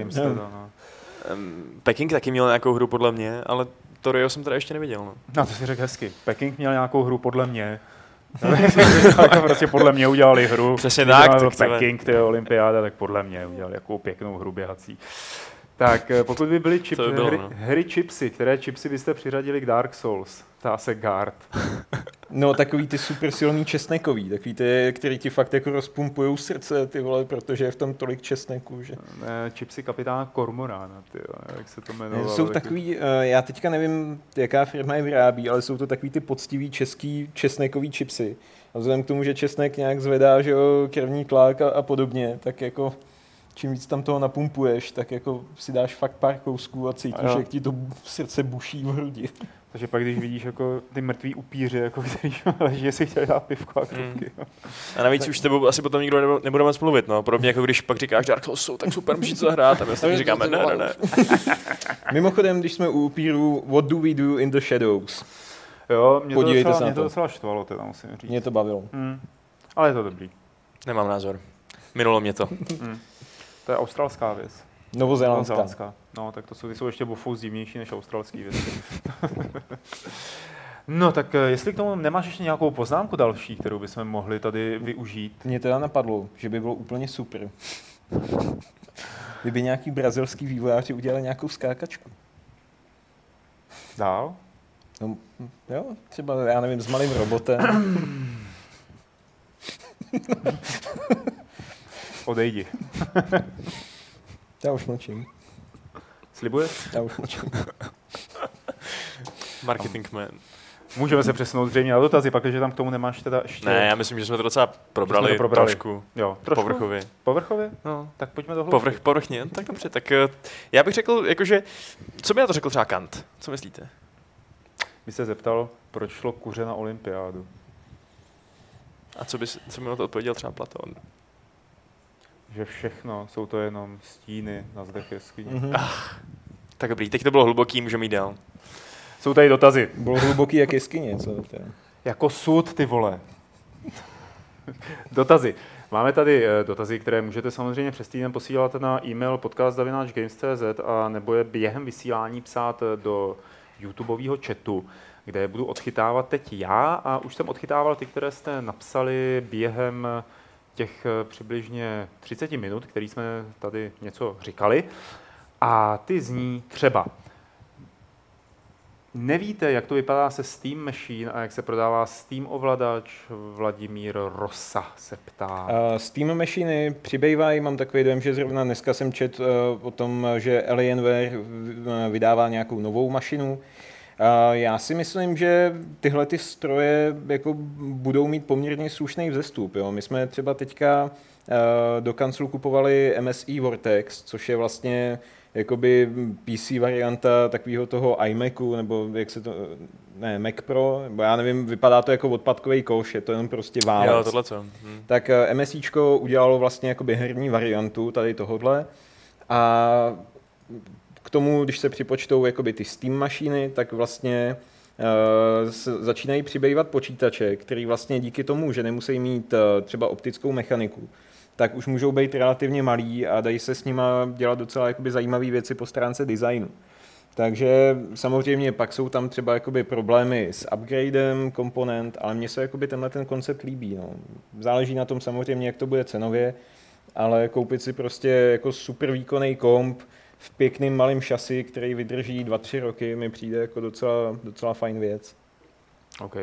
Peking taky měl nějakou hru podle mě, ale to Rio jsem teda ještě neviděl. No, no to si řekl hezky. Peking měl nějakou hru podle mě. Tak prostě podle mě udělali hru. Přesně tak. Peking, ty olympiáda, tak podle mě udělali jakou pěknou hru běhací. Tak pokud by byly hry chipsy, které chipsy byste přiřadili k Dark Souls? Ptá se Gard. No takový ty super silný česnekový, takový ty, který ti fakt jako rozpumpujou srdce, ty vole, protože je v tom tolik česneku, že... Chipsy kapitána Kormorána, ty vole, jak se to jmenovalo. Jsou takový, já teďka nevím, jaká firma je vyrábí, ale jsou to takový ty poctivý český česnekový chipsy. A vzhledem k tomu, že česnek nějak zvedá, že jo, krevní tlak a podobně, tak jako... Čím víc tam toho napumpuješ, tak jako si dáš fakt pár kousků a cítíš, jak ti to srdce buší v hrudi. Takže pak, když vidíš jako ty mrtvý upíře, jako který leží, si chtěli dát pivko a krupky. A navíc tak. Už s tebou asi potom nikdo nebude moc mluvit, no. Podobně jako když pak říkáš Dark Souls jsou tak super, můžeš to hrát, a my si říkáme ne. Mimochodem, když jsme u upírů, what do we do in the shadows? Jo, mě to docela štvalo, teda musím říct. Mě to bavilo. Ale je to dobrý. Nemám názor. Minulo mě to. To je australská věc. Novozélandská. No, tak to jsou ještě bofou zimnější než australský věci. No, tak jestli k tomu nemáš ještě nějakou poznámku další, kterou bychom mohli tady využít? Mě teda napadlo, že by bylo úplně super, kdyby nějaký brazilský vývojáři udělali nějakou skákačku. Dál? No, jo, třeba, já nevím, s malým robotem. Odejdi. Já už mlčím. Slibuješ? Já už mlčím. Marketingman. Můžeme se přesunout zřejmě na dotazy, pak, že tam k tomu nemáš teda ještě... Ne, já myslím, že jsme to docela probrali. Trošku. Jo, trošku? Povrchově? No. Tak pojďme do hloubky. Povrchně? Tak dobře. Tak já bych řekl, jakože... Co by na to řekl třeba Kant? Co myslíte? By se zeptal, proč šlo kuře na olympiádu. A co by na to odpověděl třeba Platón? Že všechno, jsou to jenom stíny na zdech jeskyně. Tak dobrý, teď to bylo hluboký, můžeme jít dál. Jsou tady dotazy. Bylo hluboký jak jeskyně, co? Jako sud, ty vole. Dotazy. Máme tady dotazy, které můžete samozřejmě přes týden posílat na e-mail podcast@games.cz a nebo je během vysílání psát do YouTubeového chatu, kde je budu odchytávat teď já a už jsem odchytával ty, které jste napsali během těch přibližně 30 minut, který jsme tady něco říkali. A ty zní třeba. Nevíte, jak to vypadá se Steam Machine a jak se prodává Steam ovladač? Vladimír Rosa se ptá. Steam Machine přibývají, mám takový dojem, že zrovna dneska jsem čet o tom, že Alienware vydává nějakou novou mašinu. Já si myslím, že tyhle ty stroje jako budou mít poměrně slušný vzestup. Jo? My jsme třeba teďka do kanclu kupovali MSI Vortex, což je vlastně jakoby PC varianta takového toho iMacu, nebo jak se to... Ne, Mac Pro, nebo já nevím, vypadá to jako odpadkový koš, je to jenom prostě válec. Jo, tohle co? Tak MSIčko udělalo vlastně jakoby herní variantu tady tohodle a... K tomu, když se připočtou jakoby ty Steam mašiny, tak vlastně začínají přibývat počítače, který vlastně díky tomu, že nemusí mít třeba optickou mechaniku, tak už můžou být relativně malí a dají se s nima dělat docela jakoby zajímavé věci po stránce designu. Takže samozřejmě pak jsou tam třeba jakoby problémy s upgradem komponent, ale mně se jakoby tenhle ten koncept líbí. No. Záleží na tom samozřejmě, jak to bude cenově, ale koupit si prostě jako super výkonný komp v pěkným malým šasi, který vydrží 2-3 roky, mi přijde jako docela fajn věc. OK.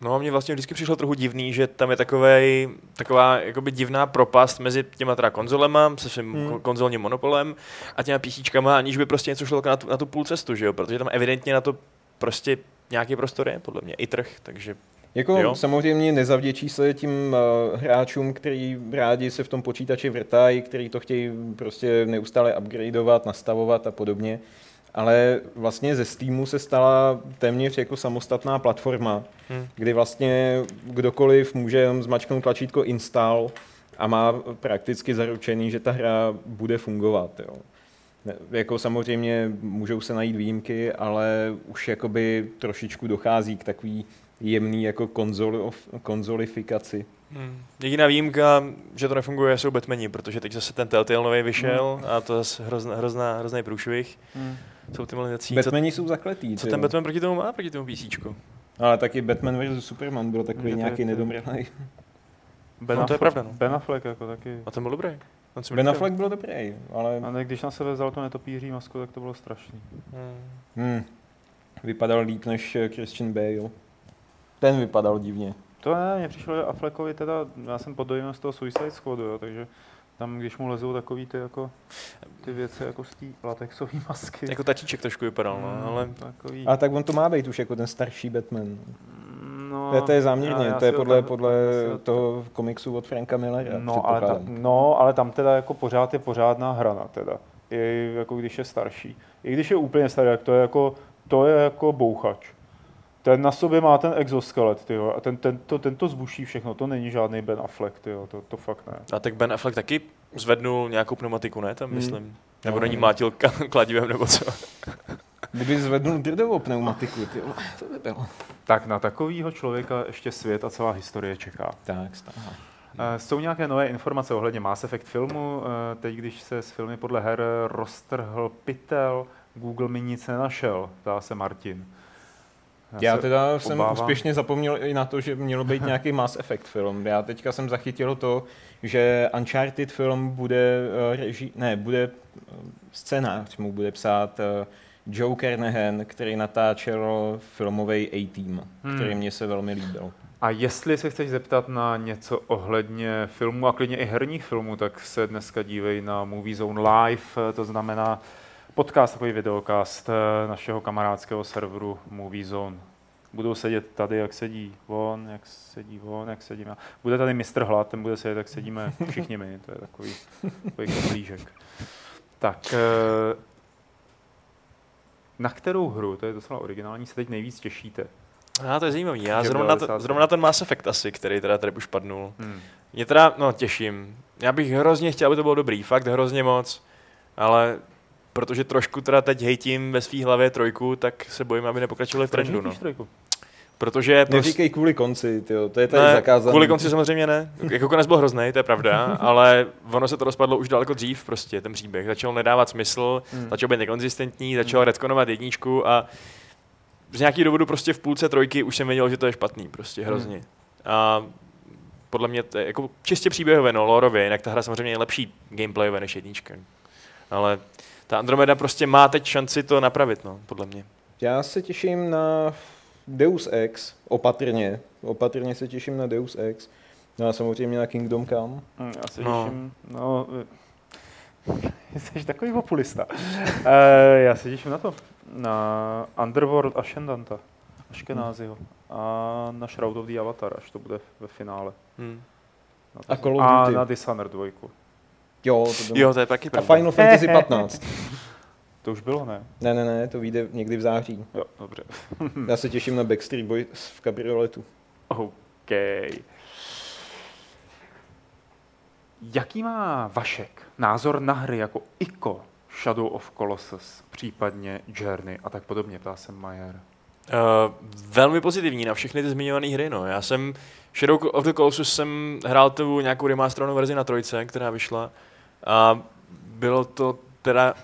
No a mně vlastně vždycky přišlo trochu divný, že tam je taková jakoby divná propast mezi těma teda konzolema, se svým konzolním monopolem a těma PCčkama, aniž by prostě něco šlo na tu půl cestu, že jo? Protože tam evidentně na to prostě nějaký prostor je, podle mě, i trh, takže Jako jo? Samozřejmě nezavděčí se tím hráčům, kteří rádi se v tom počítači vrtají, kteří to chtějí prostě neustále upgradeovat, nastavovat a podobně, ale vlastně ze Steamu se stala téměř jako samostatná platforma, kdy vlastně kdokoliv může zmačknout tlačítko install a má prakticky zaručený, že ta hra bude fungovat, jo. Jako samozřejmě můžou se najít výjimky, ale už jakoby trošičku dochází k takový jemný jako konzolifikaci. Jediná výjimka, že to nefunguje, jsou Batmani, protože teď zase ten Telltale nový vyšel a to zase hrozný průšvih. Jsou ty malizací. Batmani jsou zakletý. Co ten Batman proti tomu má, proti tomu PCčko? Ale taky Batman vs Superman byl takový nějaký nedomrlej. No to je pravda, no. Ben Affleck jako taky. A ten byl dobrý. Ben Affleck byl dobrý, ale... A ne, když na sebe vzal to netopíří masku, tak to bylo strašný. Vypadal líp než Christian Bale. Ten vypadal divně. To ne, mně přišlo Affleckovi teda, já jsem pod dojmem z toho Suicide Squadu, jo, takže tam, když mu lezou takový ty jako ty věci jako z té latexové masky. Jako tatíček trošku vypadal, no, ale... Takový... A tak on to má být už jako ten starší Batman. No, to je záměrně, to je podle toho komiksu od Franka Millera. Ale tam teda jako pořád je pořádná hrana teda, je, jako když je starší. I když je úplně starý, tak to je jako bouchač. Ten na sobě má ten exoskelet, tyjo, a ten to zbuší všechno, to není žádný Ben Affleck, tyjo, to fakt ne. A tak Ben Affleck taky zvednul nějakou pneumatiku, ne, tam myslím? Nebo na ní mlátil kladivem, nebo co? Kdyby zvednul drdovou pneumatiku, tyjo, to by bylo. Tak na takovýho člověka ještě svět a celá historie čeká. Tak, stále. Jsou nějaké nové informace ohledně Mass Effect filmu? Teď, když se s filmy podle her roztrhl pytel, Google mi nic nenašel, ptá se Martin. Já jsem úspěšně zapomněl i na to, že mělo být nějaký Mass Effect film. Já teďka jsem zachytil to, že Uncharted film scénář mu bude psát Joe Carnahan, který natáčel filmový A-Team, který mě se velmi líbil. A jestli se chceš zeptat na něco ohledně filmu a klidně i herních filmů, tak se dneska dívej na Movie Zone Live, to znamená podcast, takový videokast našeho kamarádského serveru Movie Zone. Budou sedět tady, jak sedí on, jak sedíme. Bude tady mistr Hlad, ten bude sedět, jak sedíme všichni my, to je takový kaplížek. Tak, na kterou hru, to je docela originální, se teď nejvíc těšíte? To je zajímavý, já zrovna ten Mass Effect asi, který teda tady už padnul. Mě teda, těším. Já bych hrozně chtěl, aby to bylo dobrý, fakt hrozně moc, ale... Protože trošku teda teď hejtím ve svý hlavě 3, tak se bojím, aby nepokračovali v trendu. No. Protože neříkej kvůli konci, tyjo, to je tady zakázané. Kvůli konci samozřejmě ne. Jako konec byl hrozný, to je pravda, ale ono se to rozpadlo už daleko dřív prostě, ten příběh. Začal nedávat smysl, začal být nekonzistentní, začal retconovat 1 a z nějaký důvodu prostě v půlce 3 už jsem věděl, že to je špatný, prostě hrozně. A podle mě to je jako čistě příběhové, no, lórově, jinak ta hra samozřejmě je lepší gameplayové než 1. Ale ta Andromeda prostě má teď šanci to napravit, no, podle mě. Já se těším na Deus Ex, opatrně se těším na Deus Ex, no a samozřejmě na Kingdom Come. Já se těším, jsi takový populista. Já se těším na to, na Underworld Ascendanta, Ashkenaziho a na Shroud of the Avatar, až to bude ve finále. A Call of Duty. A na Dishonored 2. Jo, to je taky pravda. A Final Fantasy 15. To už bylo, ne? Ne, to vyjde někdy v září. Jo, dobře. Já se těším na Backstreet Boys v kabrioletu. OK. Jaký má Vašek názor na hry jako ICO, Shadow of Colossus, případně Journey a tak podobně, ptá se Majer. Velmi pozitivní na všechny ty zmiňované hry. No. Já jsem Shadow of the Colossus jsem hrál tu nějakou remasterovanou verzi na 3, která vyšla. A bylo to teda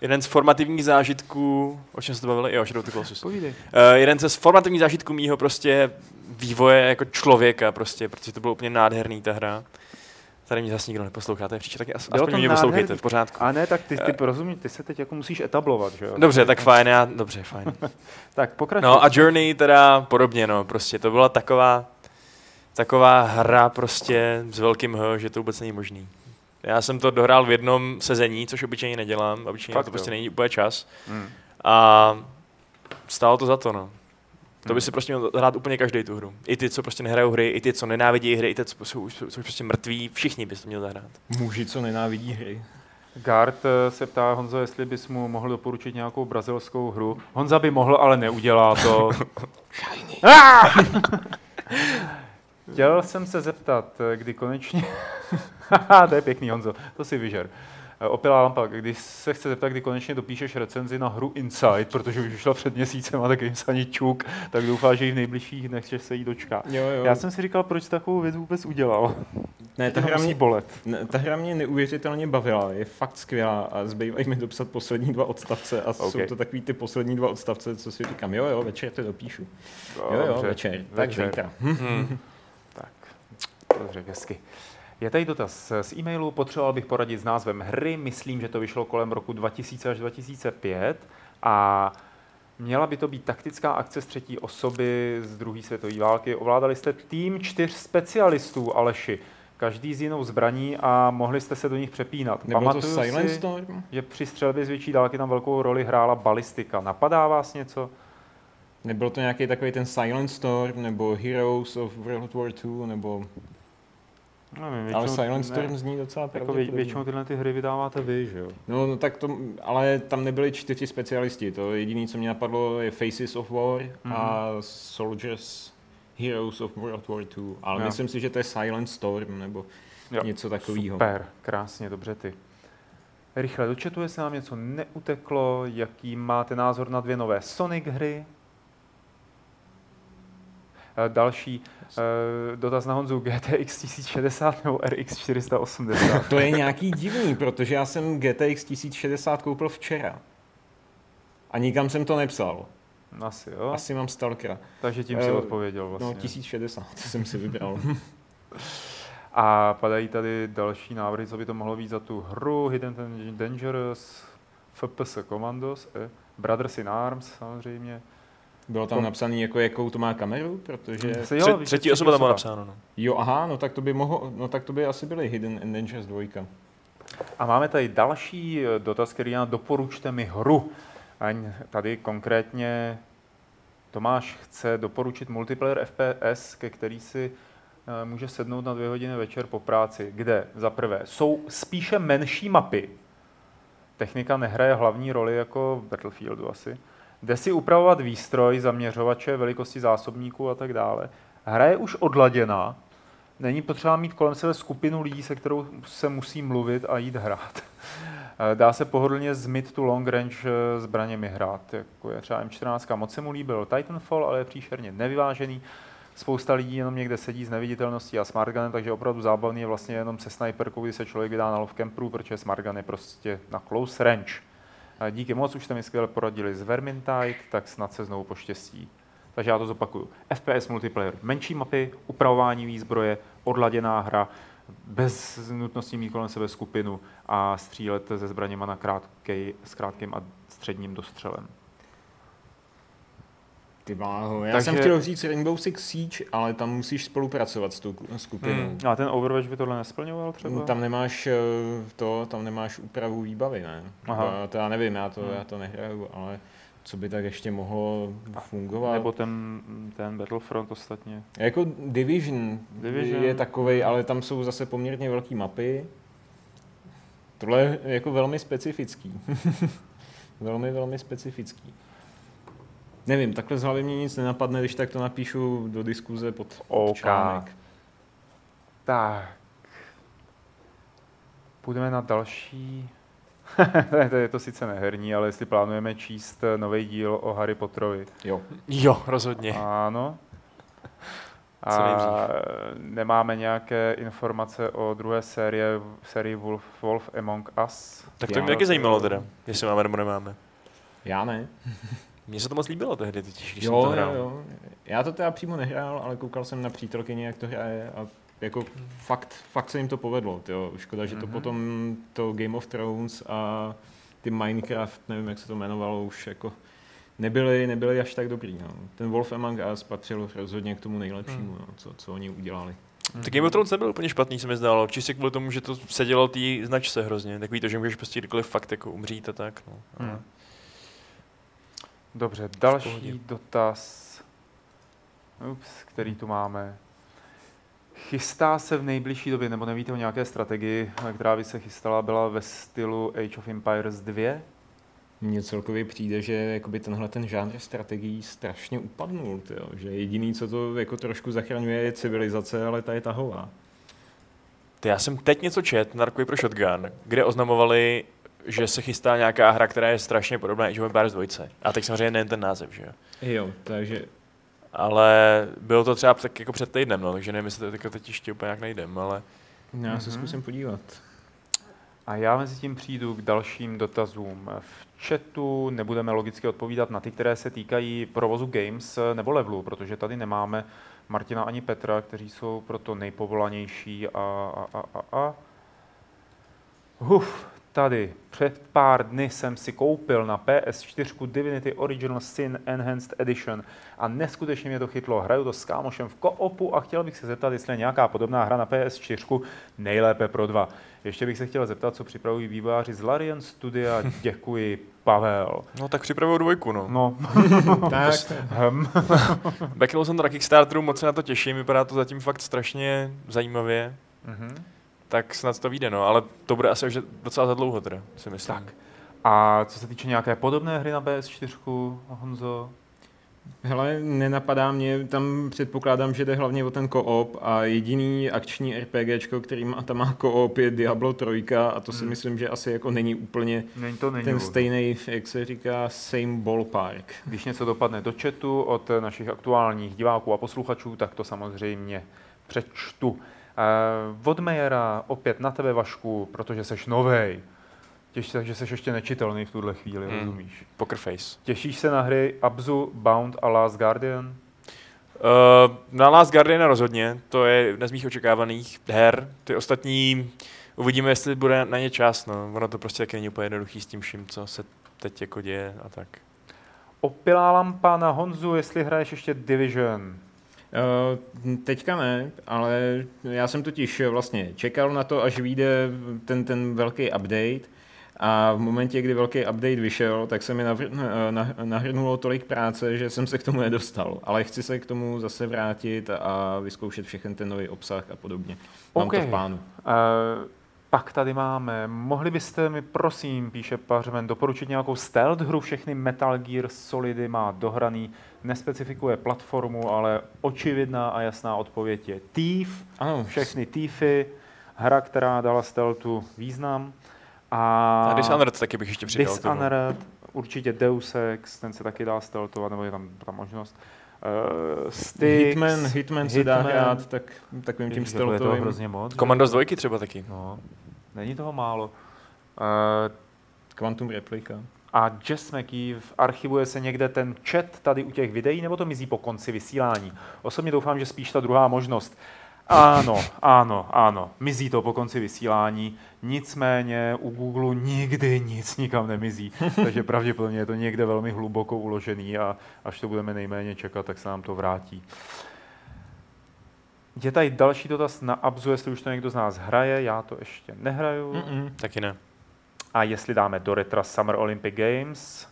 jeden z formativních zážitků, o čem se to bavili? Jo, Shadow of the Colossus. Jeden z formativních zážitků mýho prostě vývoje jako člověka, prostě, protože to bylo úplně nádherný ta hra. Tady mě zase nikdo neposlouchá, to je příště, taky aspoň mě poslouchejte, v pořádku. A ne, tak ty rozumí, ty se teď jako musíš etablovat, že jo? Dobře, tak fajn, fajn. Tak pokračuj. No a Journey teda podobně, no, prostě to byla taková hra prostě s velkým H, že to vůbec není možný. Já jsem to dohrál v jednom sezení, což obyčejně nedělám, obyčejně to prostě není úplně čas. A stálo to za to, no. To by si prostě měl hrát úplně každý tu hru. I ty, co prostě nehrajou hry, i ty, co nenávidí hry, i ty, co jsou prostě mrtví, všichni by to měl zahrát. Muži, co nenávidí hry. Gard se ptá, Honzo, jestli bys mu mohl doporučit nějakou brazilskou hru. Honza by mohl, ale neudělá to. Shiny. Chtěl jsem se zeptat, kdy konečně... To je pěkný, Honzo, to si vyžer. Opilá lampa, když se chce zeptat, kdy konečně dopíšeš recenzi na hru Inside, protože už vyšla před měsícem a tak jim se ani čuk, tak doufám, že i v nejbližších dnech se jí dočká. Jo. Já jsem si říkal, proč takovou věc vůbec udělal. Ne, ta hra mě neuvěřitelně bavila, je fakt skvělá a zbývají mi dopsat poslední dva odstavce a okay. Jsou to takový ty poslední dva odstavce, co si říkám, jo, večer to dopíšu. Večer. Tak tak, dobře, hezky. Je tady dotaz z e-mailu, potřeboval bych poradit s názvem hry, myslím, že to vyšlo kolem roku 2000 až 2005 a měla by to být taktická akce z třetí osoby z druhé světové války. Ovládali jste tým 4 specialistů, Aleši, každý s jinou zbraní a mohli jste se do nich přepínat. Pamatuju to Silent si, Storm? Že při střelbě z větší dálky tam velkou roli hrála balistika. Napadá vás něco? Nebyl to nějaký takový ten Silent Storm nebo Heroes of World War II nebo... Nevím, většinou, ale Silent Storm zní docela pravděpodobně. Jako většinou tyhle ty hry vydáváte vy, že jo? No tak to, ale tam nebyli 4 specialisti, to jediné, co mě napadlo, je Faces of War a Soldiers, Heroes of World War II, ale myslím si, že to je Silent Storm nebo něco takového. Super, krásně, dobře ty. Rychle do chatu, jestli nám něco neuteklo, jaký máte názor na 2 nové Sonic hry? Další dotaz na Honzu, GTX 1060 nebo RX 480? To je nějaký divný, protože já jsem GTX 1060 koupil včera. A nikam jsem to nepsal. Asi jo. Asi mám Stalkera. Takže tím si odpověděl vlastně. No 1060 jsem si vybral. A padají tady další návrhy, co by to mohlo být za tu hru. Hidden Dangerous, FPS Commandos, Brothers in Arms samozřejmě. Bylo tam napsané, jako jakou to má kameru, protože... Třetí osoba tam byla napsáno. No. Jo, aha, no tak to by mohlo, no tak to by asi byly Hidden and Dangerous 2. A máme tady další dotaz, který já doporučte mi hru. A tady konkrétně Tomáš chce doporučit multiplayer FPS, ke který si může sednout na 2 hodiny večer po práci, kde za prvé jsou spíše menší mapy. Technika nehraje hlavní roli jako v Battlefieldu asi. Jde si upravovat výstroj, zaměřovače, velikosti zásobníků a tak dále. Hra je už odladěná, není potřeba mít kolem sebe skupinu lidí, se kterou se musí mluvit a jít hrát. Dá se pohodlně z mid to long range zbraněmi hrát, jako je třeba M14, moc se mu líbil Titanfall, ale je příšerně nevyvážený. Spousta lidí jenom někde sedí s neviditelností a smartgunem, takže opravdu zábavný je vlastně jenom se sniperkou, kdy se člověk vydá na love camperu, protože smartgun je prostě na close range. Díky moc, už jste mi skvěle poradili z Vermintide, tak snad se znovu poštěstí. Takže já to zopakuju. FPS multiplayer, menší mapy, upravování výzbroje, odladěná hra, bez nutnosti mít kolem sebe skupinu a střílet se zbraněma na s krátkým a středním dostřelem. Ty bláho, já jsem chtěl říct Rainbow Six Siege, ale tam musíš spolupracovat s tou skupinou. A ten Overwatch by tohle nesplňoval třeba? Tam nemáš úpravu výbavy, ne? Aha. To já nevím, já to nehraju, ale co by tak ještě mohlo fungovat? Nebo ten Battlefront ostatně. Jako Division je takovej, ale tam jsou zase poměrně velké mapy. Tohle je jako velmi specifický. Velmi, velmi specifický. Nevím, takhle z hlavy mě nic nenapadne, když tak to napíšu do diskuze pod článek. Tak. Půjdeme na další. Je to sice neherní, ale jestli plánujeme číst nový díl o Harry Potterovi. Jo, rozhodně. Ano. A nemáme nějaké informace o druhé sérii Wolf Among Us? Tak to mě taky zajímalo teda, jestli máme nebo nemáme. Já ne. Mně se to moc líbilo tehdy, když jsem to hrál. Jo. Já to teda přímo nehrál, ale koukal jsem na přítelkyni, jak to hraje a jako fakt se jim to povedlo. Tyjo. Škoda, že to potom to Game of Thrones a ty Minecraft, nevím, jak se to jmenovalo, už jako nebyly až tak dobrý. No. Ten Wolf Among Us patřil rozhodně k tomu nejlepšímu, no, co oni udělali. Tak Game of Thrones nebyl úplně špatný, se mi zdálo. Čistě kvůli tomu, že to sedělo tý značce hrozně. Takový to, že můžeš prostě kdykoliv fakt jako umřít a tak. No. Dobře, další dotaz který tu máme. Chystá se v nejbližší době, nebo nevíte o nějaké strategii, která by se chystala, byla ve stylu Age of Empires 2? Mně celkově přijde, že jakoby tenhle ten žánr strategií strašně upadnul, tyjo. Že jediný, co to jako trošku zachraňuje, je civilizace, ale ta je tahová. Já jsem teď něco čet na Narkovi pro Shotgun, kde oznamovali, že se chystá nějaká hra, která je strašně podobná Age of Empires 2. A teď samozřejmě nejen ten název, že jo? Jo, takže... Ale bylo to třeba tak jako před týdnem, no, takže nevím, jestli to teď ještě úplně nějak najdem, ale... Já se zkusím podívat. A já mezi tím přijdu k dalším dotazům. V chatu nebudeme logicky odpovídat na ty, které se týkají provozu games nebo levelu, protože tady nemáme Martina ani Petra, kteří jsou proto nejpovolanější a. Tady před pár dny jsem si koupil na PS4 Divinity Original Sin Enhanced Edition a neskutečně mě to chytlo. Hraju to s kámošem v koopu a chtěl bych se zeptat, jestli je nějaká podobná hra na PS4, nejlépe pro dva. Ještě bych se chtěl zeptat, co připravují vývojáři z Larian Studia. Děkuji, Pavel. No tak připravují dvojku, no. No. Tak. Backnul jsem to na Kickstarteru, moc se na to těším, vypadá to zatím fakt strašně zajímavě. Mm-hmm. Tak snad to vyjde, no, ale to bude asi už docela za dlouho teda, si myslím. Tak. A co se týče nějaké podobné hry na PS4, Honzo? Hele, nenapadá mě, tam předpokládám, že jde hlavně o ten co-op a jediný akční RPGčko, který má, tam má co-op, je Diablo 3 a to si myslím, že asi jako není úplně ten stejný, jak se říká, same ballpark. Když něco dopadne do chatu od našich aktuálních diváků a posluchačů, tak to samozřejmě přečtu. Od Mejera opět na tebe, Vašku, protože seš novej. Těš se, že seš ještě nečitelný v tuhle chvíli, rozumíš? Poker face. Těšíš se na hry Abzu, Bound a Last Guardian? Na Last Guardian rozhodně, to je jedna z mých očekávaných her. Ty ostatní uvidíme, jestli bude na ně čas. No. Ono to prostě taky není úplně jednoduchý s tím vším, co se teď jako děje a tak. Opilá lampa na Honzu, jestli hraješ ještě Division. Teďka ne, ale já jsem totiž vlastně čekal na to, až vyjde ten velký update a v momentě, kdy velký update vyšel, tak se mi nahrnulo tolik práce, že jsem se k tomu nedostal, ale chci se k tomu zase vrátit a vyzkoušet všechen ten nový obsah a podobně. Mám to v plánu. Pak tady máme, mohli byste mi prosím, píše Pařmen, doporučit nějakou stealth hru, všechny Metal Gear Solidy má dohraný, nespecifikuje platformu, ale očividná a jasná odpověď je Thief, všechny Thiefy, hra, která dala stealthu význam. A Dishonored taky bych ještě přidal. Dishonored, určitě Deus Ex, ten se taky dá stealthovat, nebo je tam možnost. Hitman se dá hrát takovým tím stealthovým. Komando z dvojky třeba taky. No, není toho málo. Quantum Replica. A Jess McKeeve, archivuje se někde ten chat tady u těch videí, nebo to mizí po konci vysílání? Osobně doufám, že spíš ta druhá možnost. Ano, mizí to po konci vysílání, nicméně u Google nikdy nic nikam nemizí, takže pravděpodobně je to někde velmi hluboko uložený a až to budeme nejméně čekat, tak se nám to vrátí. Je tady další dotaz na Abzu, jestli už to někdo z nás hraje, já to ještě nehraju. Taky ne. A jestli dáme do retra Summer Olympic Games...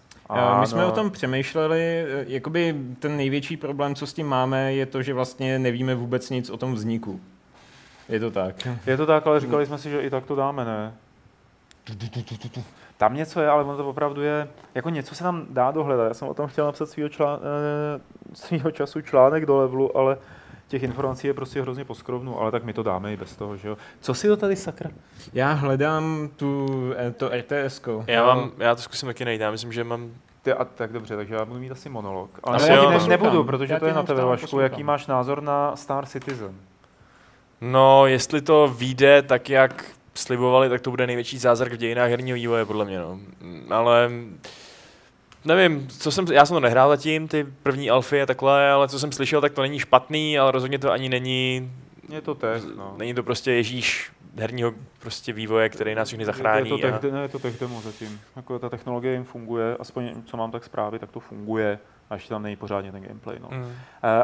My jsme o tom přemýšleli, jakoby ten největší problém, co s tím máme, je to, že vlastně nevíme vůbec nic o tom vzniku. Je to tak. Je to tak, ale říkali jsme si, že i tak to dáme, ne? Tam něco je, ale ono to opravdu je, jako něco se tam dá dohledat. Já jsem o tom chtěl napsat svýho času článek do levelu, ale těch informací je prostě hrozně poskrovnu, ale tak my to dáme i bez toho, že jo. Co si to tady, sakra? Já hledám to RTS-ko. Já to zkusím taky najít, já myslím, že mám... Tak dobře, takže já budu mít asi monolog. Ale já ti nebudu, protože já to je na tebe, Vašku. Jaký máš názor na Star Citizen? No, jestli to vyjde tak, jak slibovali, tak to bude největší zázrak v dějinách herního vývoje, podle mě, no. Ale... Nevím, já jsem to nehrál zatím, ty první alfy a takhle, ale co jsem slyšel, tak to není špatný, ale rozhodně to ani není... Je to test, no. Není to prostě Ježíš herního prostě vývoje, který nás všechny zachrání. Je to tech demo zatím. Jako ta technologie jim funguje, aspoň co mám tak zprávy, tak to funguje. A ještě tam není pořádně ten gameplay. No.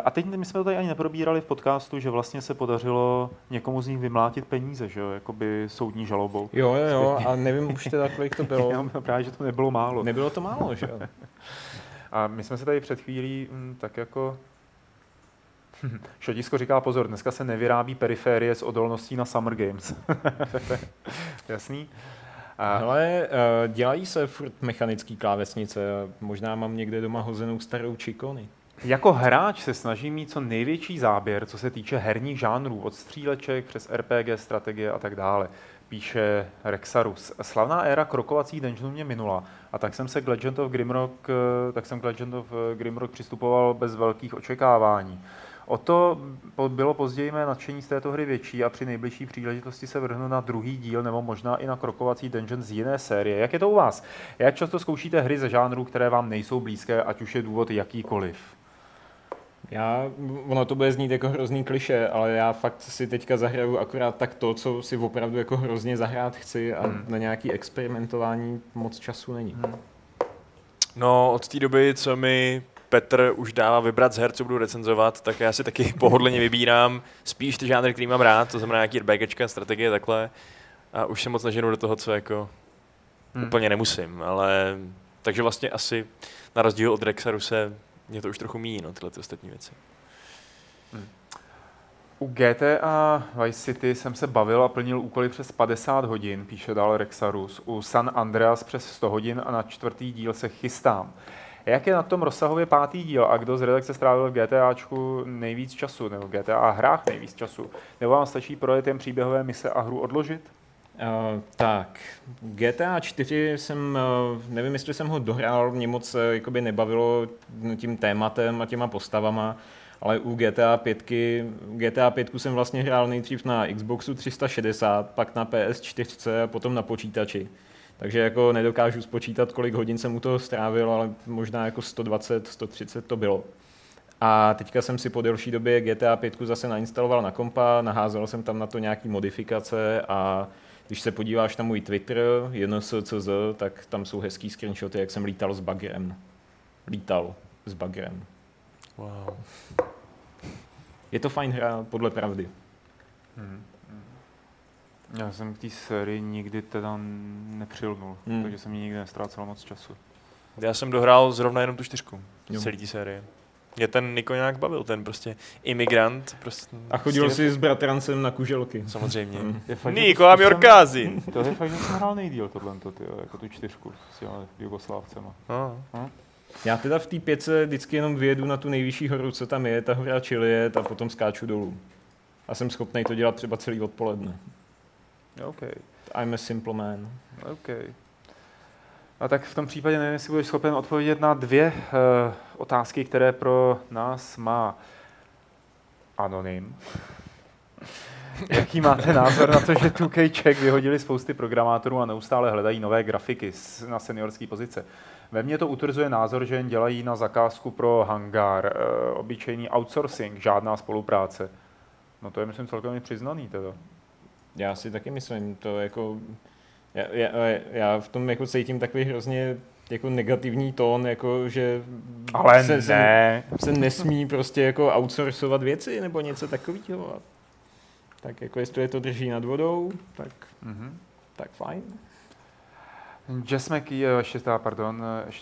A teď my jsme to tady ani neprobírali v podcastu, že vlastně se podařilo někomu z nich vymlátit peníze, že jo? Jakoby soudní žalobou. Jo, a nevím už teda, kolik to bylo. Já právě, že to nebylo málo. Nebylo to málo, že jo? A my jsme se tady před chvílí tak jako Šotisko říká pozor, dneska se nevyrábí periférie s odolností na Summer Games. Jasný. Ale dělají se furt mechanický klávesnice. Možná mám někde doma hozenou starou Chicony. Jako hráč se snažím mít co největší záběr, co se týče herních žánrů, od stříleček přes RPG, strategie a tak dále. Píše Rexarus. Slavná éra krokovacích dungeonů mě minula a tak jsem se k Legend of Grimrock přistupoval bez velkých očekávání. O to bylo později mé nadšení z této hry větší a při nejbližší příležitosti se vrhnu na druhý díl nebo možná i na krokovací dungeon z jiné série. Jak je to u vás? Jak často zkoušíte hry ze žánrů, které vám nejsou blízké, ať už je důvod jakýkoliv? Ono to bude znít jako hrozný klišé, ale já fakt si teďka zahraju akorát tak to, co si opravdu jako hrozně zahrát chci a na nějaký experimentování moc času není. No, od té doby, co mi Petr už dává vybrat z her, co budu recenzovat, tak já si taky pohodlně vybírám spíš ty žánry, který mám rád, to znamená nějaký RPGčka, strategie, takhle. A už se moc neženu do toho, co jako úplně nemusím, ale takže vlastně asi na rozdíl od Rexaru se mě to už trochu míjí, no, tyhle ty ostatní věci. U GTA Vice City jsem se bavil a plnil úkoly přes 50 hodin, píše dál Rexarus. U San Andreas přes 100 hodin a na čtvrtý díl se chystám. Jak je na tom rozsahově pátý díl a kdo z redakce strávil v GTAčku nejvíc času, nebo v GTA hrách nejvíc času? Nebo vám stačí projet jen příběhové mise a hru odložit? Tak, GTA 4 jsem, nevím, jestli jsem ho dohrál, mě moc jakoby nebavilo tím tématem a těma postavama, ale u GTA 5 jsem vlastně hrál nejdřív na Xboxu 360, pak na PS4 a potom na počítači. Takže jako nedokážu spočítat, kolik hodin jsem u toho strávil, ale možná jako 120, 130 to bylo. A teďka jsem si po delší době GTA 5 zase nainstaloval na kompa, naházel jsem tam na to nějaký modifikace a když se podíváš na můj Twitter, JNSCZ, tak tam jsou hezký screenshoty, jak jsem lítal s bagrem. Wow. Je to fajn hra, podle pravdy. Já jsem k té sérii nikdy teda nepřilnul, takže jsem ji nikdy nestrácel moc času. Já jsem dohrál zrovna jenom tu 4, celý té série. Mě ten Niko nějak bavil, ten prostě imigrant. Prostě a chodil si s bratrancem na kuželky. Samozřejmě. Niko, a Jorkázin. To je fakt, že jsem hrál nejdýl tohleto, jako tu 4 s těmi Jugoslávcema. Já teda v té 5 vždycky jenom vyjedu na tu nejvyšší horu, co tam je, ta hora Chiliet a potom skáču dolů. A jsem schopnej to dělat třeba celý odpoledne. Okay. I'm a simple man. Okay. A tak v tom případě nevím, jestli budeš schopen odpovědět na 2 otázky, které pro nás má Anonym. Jaký máte názor na to, že 2K Czech vyhodili spousty programátorů a neustále hledají nové grafiky na seniorské pozice? Ve mně to utvrzuje názor, že jen dělají na zakázku pro hangár, obyčejný outsourcing, žádná spolupráce. No to je, myslím, celkem přiznaný teda. Já si taky myslím, to jako já v tom jako cítím takový hrozně jako negativní tón, jako že ale se nesmí prostě jako outsourcovat věci nebo něco takového. Tak jako jestli to drží nad vodou, tak tak fajn. Jasmek, ještě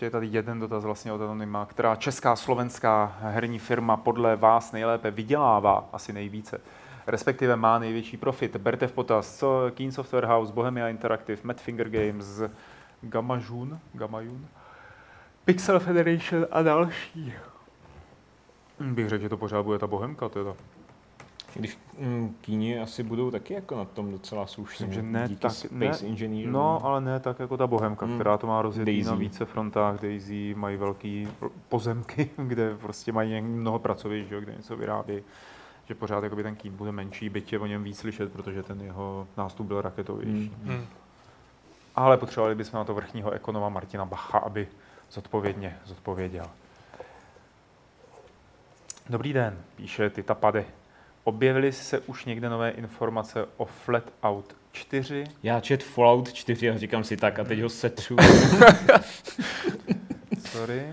je tady jeden dotaz vlastně od Anonyma, která česká slovenská herní firma podle vás nejlépe vydělává, asi nejvíce, respektive má největší profit. Berte v potaz, co Keen Software House, Bohemia Interactive, Madfinger Games, Gamajun, Pixel Federation a další. Bych řekl, že to pořád bude ta Bohemka teda. Když Keeni asi budou taky jako na tom docela slušně. Díky Space Engineerům. No, ale ne tak jako ta Bohemka, která to má rozjetý na více frontách. Daisy mají velký pozemky, kde prostě mají mnoho pracovišť, kde něco vyrábí. Že pořád jakoby ten Keen bude menší, byť je o něm víc slyšet, protože ten jeho nástup byl raketovější. Ale potřebovali bychom na to vrchního ekonoma Martina Bacha, aby zodpovědně zodpověděl. Dobrý den, píše Titapade. Objevily se už někde nové informace o Flatout 4? Já čet Fallout 4 a říkám si tak a teď ho setřu. Sorry.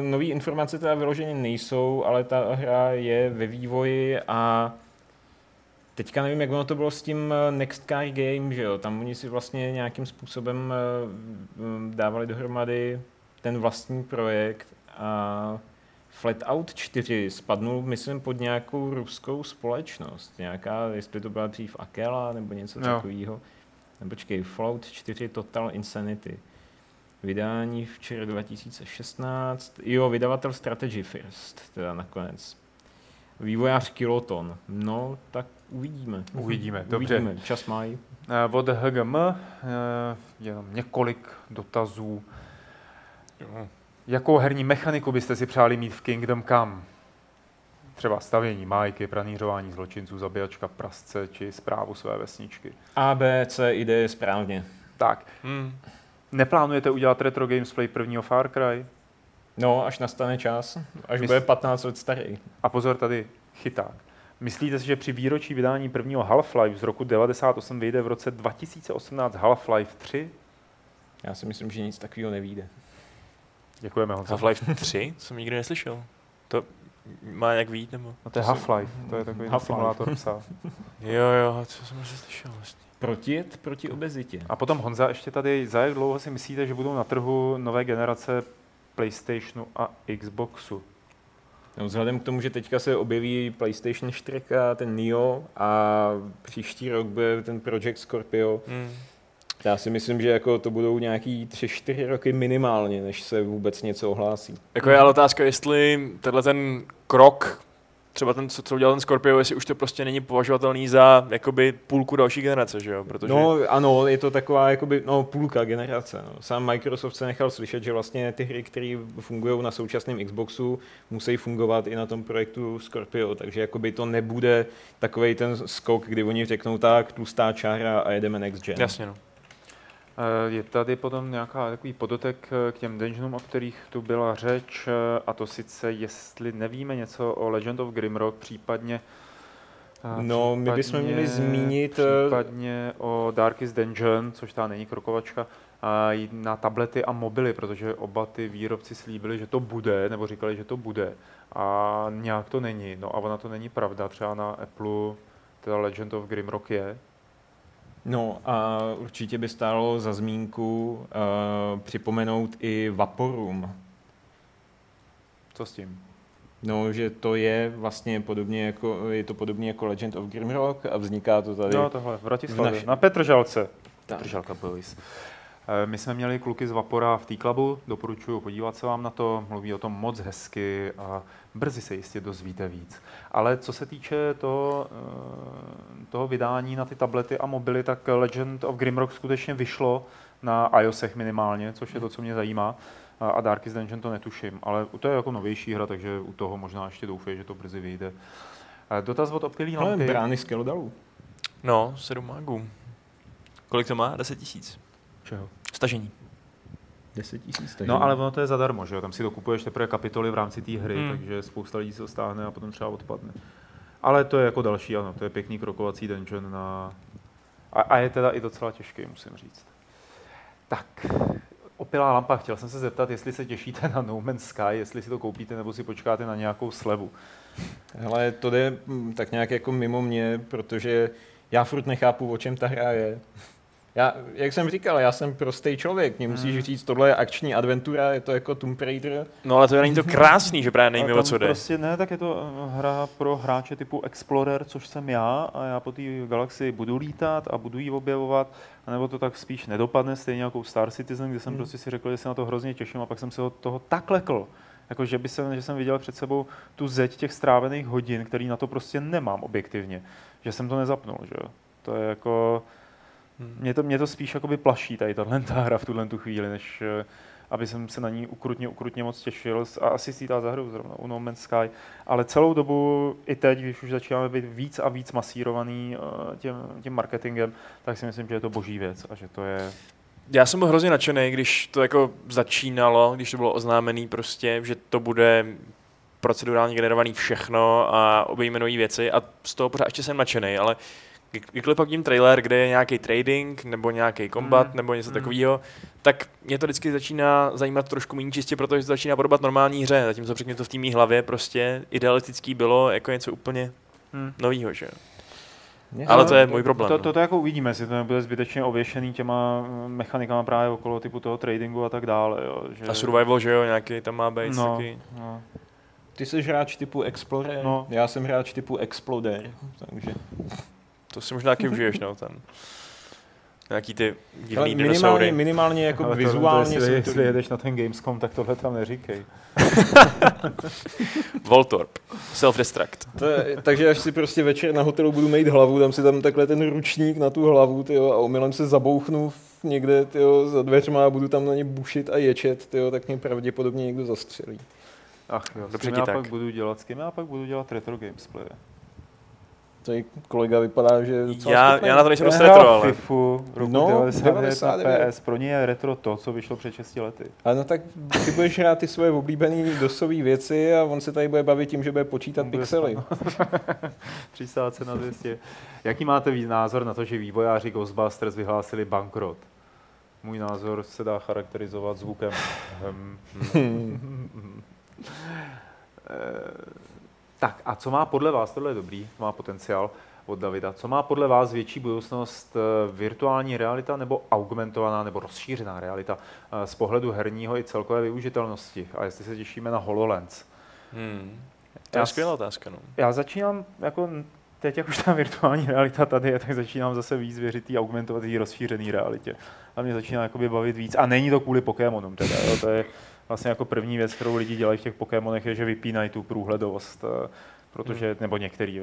Nový informace teda vyloženě nejsou, ale ta hra je ve vývoji a teďka nevím, jak ono to bylo s tím Next Car Game, že jo, tam oni si vlastně nějakým způsobem dávali dohromady ten vlastní projekt a Flatout 4 spadnul, myslím, pod nějakou ruskou společnost. Nějaká, jestli to byla dřív Akela nebo něco takového. Počkej, Flatout 4 Total Insanity. Vydání včera 2016. Jo, vydavatel Strategy First, teda nakonec. Vývojář Kiloton. No, tak uvidíme. Uvidíme, dobře. Uvidíme. Čas mají. Od HGM jenom několik dotazů. Jakou herní mechaniku byste si přáli mít v Kingdom Come? Třeba stavění májky, pranířování zločinců, zabijačka prasce či správu své vesničky. A, B, C, ideje správně. Tak. Neplánujete udělat retro gamesplay prvního Far Cry? No, až nastane čas. Až bude 15 let starý. A pozor, tady chyták. Myslíte si, že při výročí vydání prvního Half-Life z roku 98 vyjde v roce 2018 Half-Life 3? Já si myslím, že nic takového nevyjde. Děkujeme, Honzo. Half-Life 3? Jsem nikdy neslyšel. To má nějak vyjít, nebo? No to je Half-Life. To je takový simulátor psa. Jo, co jsem asi slyšel vlastně. Protit proti obezitě. A potom Honza ještě tady, za jak dlouho si myslíte, že budou na trhu nové generace PlayStationu a Xboxu? No, vzhledem k tomu, že teďka se objeví PlayStation 4 a ten Neo a příští rok bude ten Project Scorpio, já si myslím, že jako to budou nějaký 3-4 roky minimálně, než se vůbec něco ohlásí. Jako je ale otázka, jestli tenhle ten krok, třeba ten, co udělal ten Scorpio, jestli už to prostě není považovatelný za jakoby půlku další generace, že jo? Protože... No ano, je to taková jakoby, půlka generace. No. Sám Microsoft se nechal slyšet, že vlastně ty hry, které fungují na současném Xboxu, musí fungovat i na tom projektu Scorpio, takže jakoby to nebude takovej ten skok, kdy oni řeknou tak, tlustá čára a jedeme next gen. Jasně, no. Je tady potom nějaká takový podotek k těm dungeonům, o kterých tu byla řeč, a to sice, jestli nevíme něco o Legend of Grimrock, případně... No, my bychom měli zmínit... Případně o Darkest Dungeon, což ta není krokovačka, na tablety a mobily, protože oba ty výrobci slíbili, že to bude, nebo říkali, že to bude, a nějak to není. No a ona to není pravda, třeba na Appleu teda Legend of Grimrock je. No a určitě by stálo za zmínku připomenout i Vaporum. Co s tím? No, že to je vlastně podobně jako, je to podobně jako Legend of Grimrock a vzniká to tady. No tohle, v Bratislavě, na Petržalce. Petržalka boys. My jsme měli kluky z Vapora v T-Clubu, doporučuji podívat se vám na to, mluví o tom moc hezky a brzy se jistě dozvíte víc. Ale co se týče toho vydání na ty tablety a mobily, tak Legend of Grimrock skutečně vyšlo na iOSech minimálně, což je to, co mě zajímá, a Darkest Dungeon to netuším, ale to je jako novější hra, takže u toho možná ještě doufej, že to brzy vyjde. Dotaz od Optilí Lampy. Ale brány z Kelodalu. No, 7 mágů. Kolik to má? 10 000. Čeho? Stažení. 10 000 stažení. No ale ono to je zadarmo, že jo? Tam si dokupuješ teprve kapitoly v rámci té hry, takže spousta lidí se to stáhne a potom třeba odpadne. Ale to je jako další, ano, to je pěkný krokovací dungeon na... A je teda i docela těžký, musím říct. Tak, opilá lampa, chtěl jsem se zeptat, jestli se těšíte na No Man's Sky, jestli si to koupíte nebo si počkáte na nějakou slevu. Hele, to jde tak nějak jako mimo mě, protože já furt nechápu, o čem ta hra je. Já, jak jsem říkal, já jsem prostý člověk, mě musíš říct, tohle je akční adventura, je to jako Tomb Raider. No ale to není to krásný, že právě nejmilo, co jde. Prostě ne, tak je to hra pro hráče typu Explorer, což jsem já, a já po té galaxii budu lítat a budu ji objevovat, anebo to tak spíš nedopadne, stejně jako Star Citizen, kde jsem prostě si řekl, že se na to hrozně těším, a pak jsem se od toho tak lekl. Jako, že jsem viděl před sebou tu zeď těch strávených hodin, který na to prostě nemám objektivně, že jsem to nezapnul, že jo. To je jako... Mě to spíš jakoby plaší tady ta hra v tuhle tu chvíli, než aby jsem se na ní ukrutně moc těšil, a asi si ta zahrou zrovna u No Man's Sky, ale celou dobu i teď, když už začínáme být víc a víc masírovaný tím marketingem, tak si myslím, že je to boží věc a že to je... Já jsem byl hrozně nadšený, když to jako začínalo, když to bylo oznámený prostě, že to bude procedurálně generovaný všechno a obejme nový věci, a z toho pořád ještě jsem nadšený, ale kdykoliv pak vidím trailer, kde je nějaký trading nebo nějaký kombat nebo něco takového, tak mě to vždycky začíná zajímat trošku méně, čistě protože se začíná podobat normální hře, zatímco předtím to v té mý hlavě prostě idealistický bylo jako něco úplně novýho, že jo. Ale to je můj problém. To jako uvidíme, jestli to nebude zbytečně ověšený těma mechanikama právě okolo typu toho tradingu a tak dále, jo, že... A survival, že jo, nějaký tam má být taky. No. Ty jsi hráč typu Explorer, no. Já jsem hráč typu Exploder, takže... To si možná taky užiješ, no, ten... Nějaký ty divný dinosaury. Minimálně jako ale vizuálně... To, jestli jedeš na ten Gamescom, tak tohle tam neříkej. Voltorb. Self-destruct. Takže až si prostě večer na hotelu budu mít hlavu, dám si tam takhle ten ručník na tu hlavu, tyjo, a omylem se zabouchnu někde, tyjo, za dveřma a budu tam na ně bušit a ječet, tyjo, tak mě pravděpodobně někdo zastřelí. Ach jo, dobře, já pak budu dělat, s kým já pak budu dělat retro gamesplay. Tady kolega vypadá, že já na to nejsem dost retro, ale... FIFU, roku 99 PS, pro ně je retro to, co vyšlo před 6 lety. Ale no tak ty budeš hrát ty svoje oblíbené dosové věci a on se tady bude bavit tím, že bude počítat pixely. 300 na 200. Jaký máte názor na to, že vývojáři Ghostbusters vyhlásili bankrot? Můj názor se dá charakterizovat zvukem. Tak a co má podle vás, tohle je dobrý, má potenciál od Davida, co má podle vás větší budoucnost, virtuální realita nebo augmentovaná nebo rozšířená realita z pohledu herního i celkové využitelnosti? A jestli se těšíme na HoloLens? To je skvělá otázka. No. Já začínám, jako teď jak už ta virtuální realita tady je, tak začínám zase víc věřit té augmentované rozšířené realitě. A mě začíná jakoby bavit víc. A není to kvůli Pokémonům teda, jo, to je... Vlastně jako první věc, kterou lidi dělají v těch Pokémonech, je, že vypínají tu průhledovost, protože, nebo některý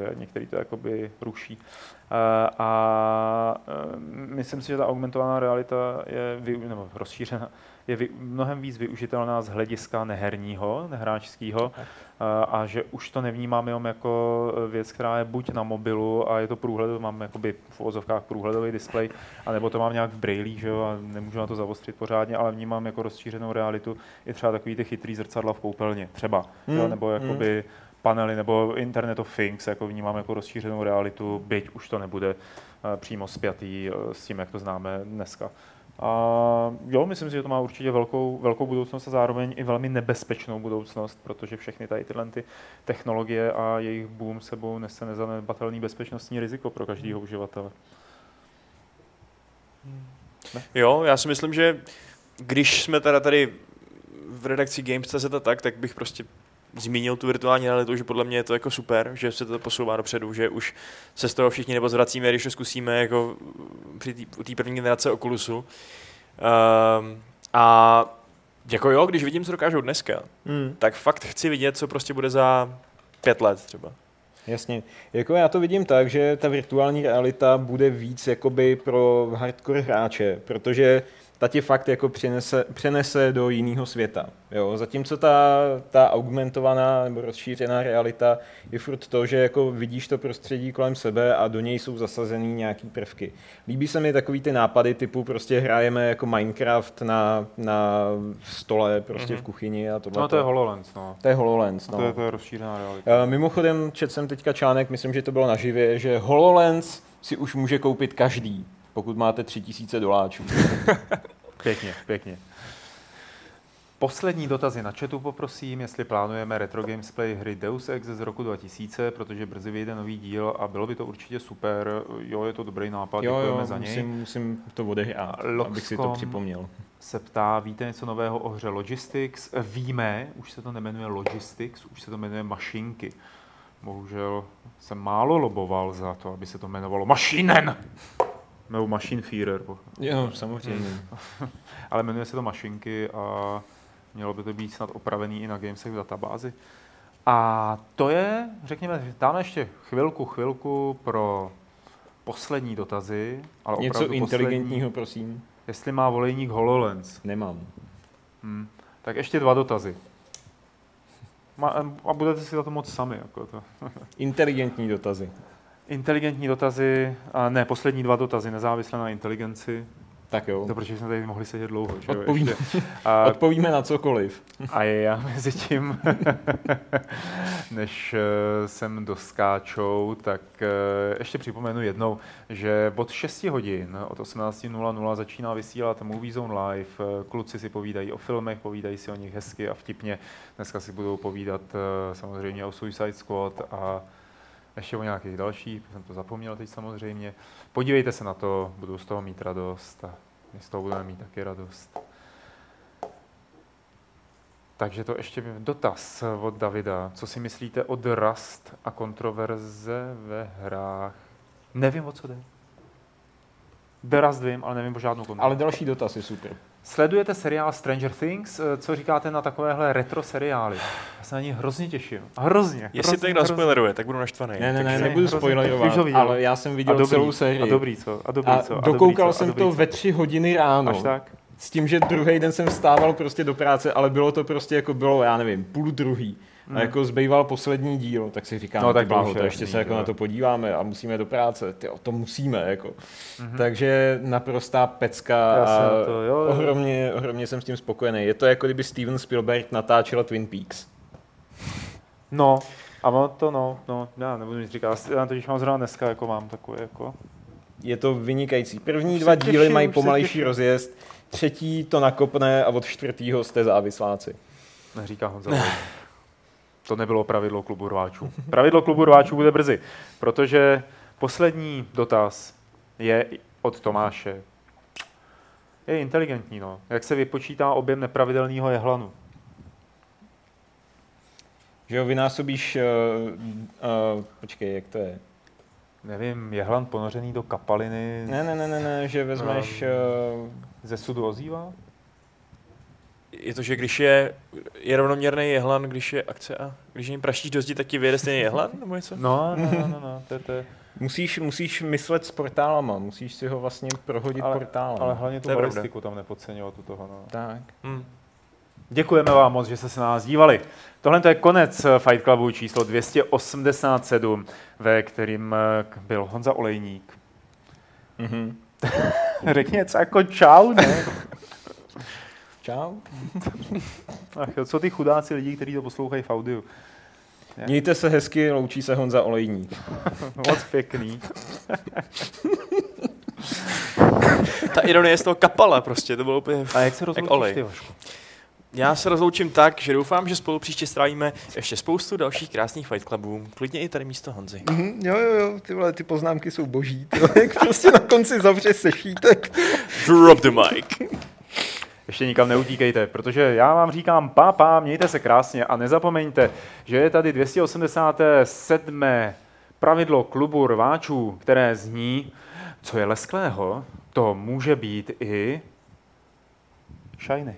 to jakoby ruší. A myslím si, že ta augmentovaná realita je, nebo rozšířená, je mnohem víc využitelná z hlediska neherního, nehráčského, a že už to nevnímám jenom jako věc, která je buď na mobilu a je to průhledový, mám jakoby v ozovkách průhledový displej, anebo to mám nějak v brailí, že jo, a nemůžu na to zavostřit pořádně, ale vnímám jako rozšířenou realitu i třeba takový ty chytrý zrcadla v koupelně, třeba, jo, nebo jakoby panely, nebo Internet of Things, jako vnímám jako rozšířenou realitu, byť už to nebude přímo spjatý s tím, jak to známe dneska. A jo, myslím si, že to má určitě velkou budoucnost a zároveň i velmi nebezpečnou budoucnost, protože všechny tady tyhle technologie a jejich boom sebou nese nezanedbatelný bezpečnostní riziko pro každého uživatele. Ne? Jo, já si myslím, že když jsme teda tady v redakci Games.cz tak bych prostě zmínil tu virtuální realitu, že podle mě je to jako super, že se to posouvá dopředu, že už se z toho všichni nebo zvracíme, když to zkusíme jako při té první generace Oculusu. A jako jo, když vidím, co dokážou dneska, tak fakt chci vidět, co prostě bude za 5 let třeba. Jasně. Jako já to vidím tak, že ta virtuální realita bude víc jakoby pro hardcore hráče, protože ta tě fakt jako přenese do jiného světa. Jo? Zatímco ta augmentovaná nebo rozšířená realita je furt to, že jako vidíš to prostředí kolem sebe a do něj jsou zasazený nějaký prvky. Líbí se mi takový ty nápady typu prostě hrajeme jako Minecraft na stole prostě v kuchyni a tohle. No to je HoloLens, no. To je HoloLens, no. To je rozšířená realita. Mimochodem četl jsem teďka článek, myslím, že to bylo naživě, že HoloLens si už může koupit každý, pokud máte $3000. Pěkně. Poslední dotazy na chatu poprosím, jestli plánujeme retro gamesplay hry Deus Ex z roku 2000, protože brzy vyjde nový díl a bylo by to určitě super. Jo, je to dobrý nápad, děkujeme za něj. Musím to odehrát, abych si to připomněl. Se ptá, víte něco nového o hře Logistics? Víme, už se to nejmenuje Logistics, už se to jmenuje Mašinky. Bohužel jsem málo loboval za to, aby se to jmenovalo Mašinen. Nebo Maschinenführer. Jo, samozřejmě. Ale jmenuje se to Mašinky a mělo by to být snad opravený i na Gamesech v databázi. A to je, řekněme, dáme ještě chvilku pro poslední dotazy. Ale něco inteligentního, prosím. Jestli má Olejník HoloLens. Nemám. Tak ještě 2 dotazy. A budete si za to moc sami. Jako to. Inteligentní dotazy, a ne, poslední 2 dotazy, nezávisle na inteligenci. Tak jo. Dobře, že jsme tady mohli sedět dlouho. Odpovíme na cokoliv. A já mezi tím, než sem doskáčou, tak ještě připomenu jednou, že od 6 hodin od 18:00 začíná vysílat Movie Zone Live. Kluci si povídají o filmech, povídají si o nich hezky a vtipně. Dneska si budou povídat samozřejmě o Suicide Squad a ještě o nějakých dalších, jsem to zapomněl teď samozřejmě. Podívejte se na to, budou z toho mít radost a my z toho budeme mít taky radost. Takže to ještě dotaz od Davida. Co si myslíte o Rust a kontroverze ve hrách? Nevím, o co jde. Rust vím, ale nevím o žádnou kontroverzi. Ale další dotaz je super. Sledujete seriál Stranger Things? Co říkáte na takovéhle retro seriály? Já se na ní hrozně těším. Hrozně. Jestli to někdo spoileruje, tak budu naštvaný. Ne, nebudu spoilerovat, ale já jsem viděl celou sérii. A dobrý, co? Dokoukal jsem to ve 3 hodiny ráno. Až tak? S tím, že druhý den jsem vstával prostě do práce, ale bylo to prostě jako bylo, já nevím, 0,5. A jako zbýval poslední díl, tak si říkám, no, tak bláho, to ještě se jako na to podíváme a musíme do práce. Ty, to musíme, jako. Mm-hmm. Takže naprostá pecka a to, ohromně jsem s tím spokojený. Je to jako kdyby Steven Spielberg natáčel Twin Peaks. No, a to no, já nebudu nic říkat, já totiž mám zrovna dneska, jako mám takové, jako. Je to vynikající. První 2 díly mají pomalejší rozjezd, 3. to nakopne a od 4. jste závisláci. Neříká Honza Olejník. To nebylo pravidlo klubu rváčů. Pravidlo klubu rváčů bude brzy, protože poslední dotaz je od Tomáše. Je inteligentní, no. Jak se vypočítá objem nepravidelného jehlanu? Že ho vynásobíš... počkej, jak to je? Nevím, jehlan ponořený do kapaliny... Ne, že vezmeš... Ze sudu ozývá? Je to, že když je rovnoměrný jehlan, když je akce a když jim praštíš do zdi, tak ti vyjede stejný jehlan? Nebo něco? No, to je. Musíš myslet s portálama, musíš si ho vlastně prohodit portálem. Ale hlavně tu balistiku tam nepodceňovat u toho. No. Tak. Děkujeme vám moc, že jste se na nás dívali. Tohle to je konec Fight Clubu číslo 287, ve kterým byl Honza Olejník. Mm-hmm. Řekni něco jako čau, ne? Čau. Ach jo, co ty chudáci lidi, kteří to poslouchají v audiu. Mějte se hezky, loučí se Honza Olejník. Moc pěkný. Ta ironie je z toho kapala prostě, to bylo úplně a jak se rozloučíš ty, Vašku? Já se rozloučím tak, že doufám, že spolu příště strávíme ještě spoustu dalších krásných Fight Clubů. Klidně i tady místo Honzy. Jo, tyhle ty poznámky jsou boží. Jak prostě na konci zavře sešítek. Drop the mic. Ještě nikam neutíkejte, protože já vám říkám pá, mějte se krásně a nezapomeňte, že je tady 287. pravidlo klubu rváčů, které zní, co je lesklého, to může být i Shiny.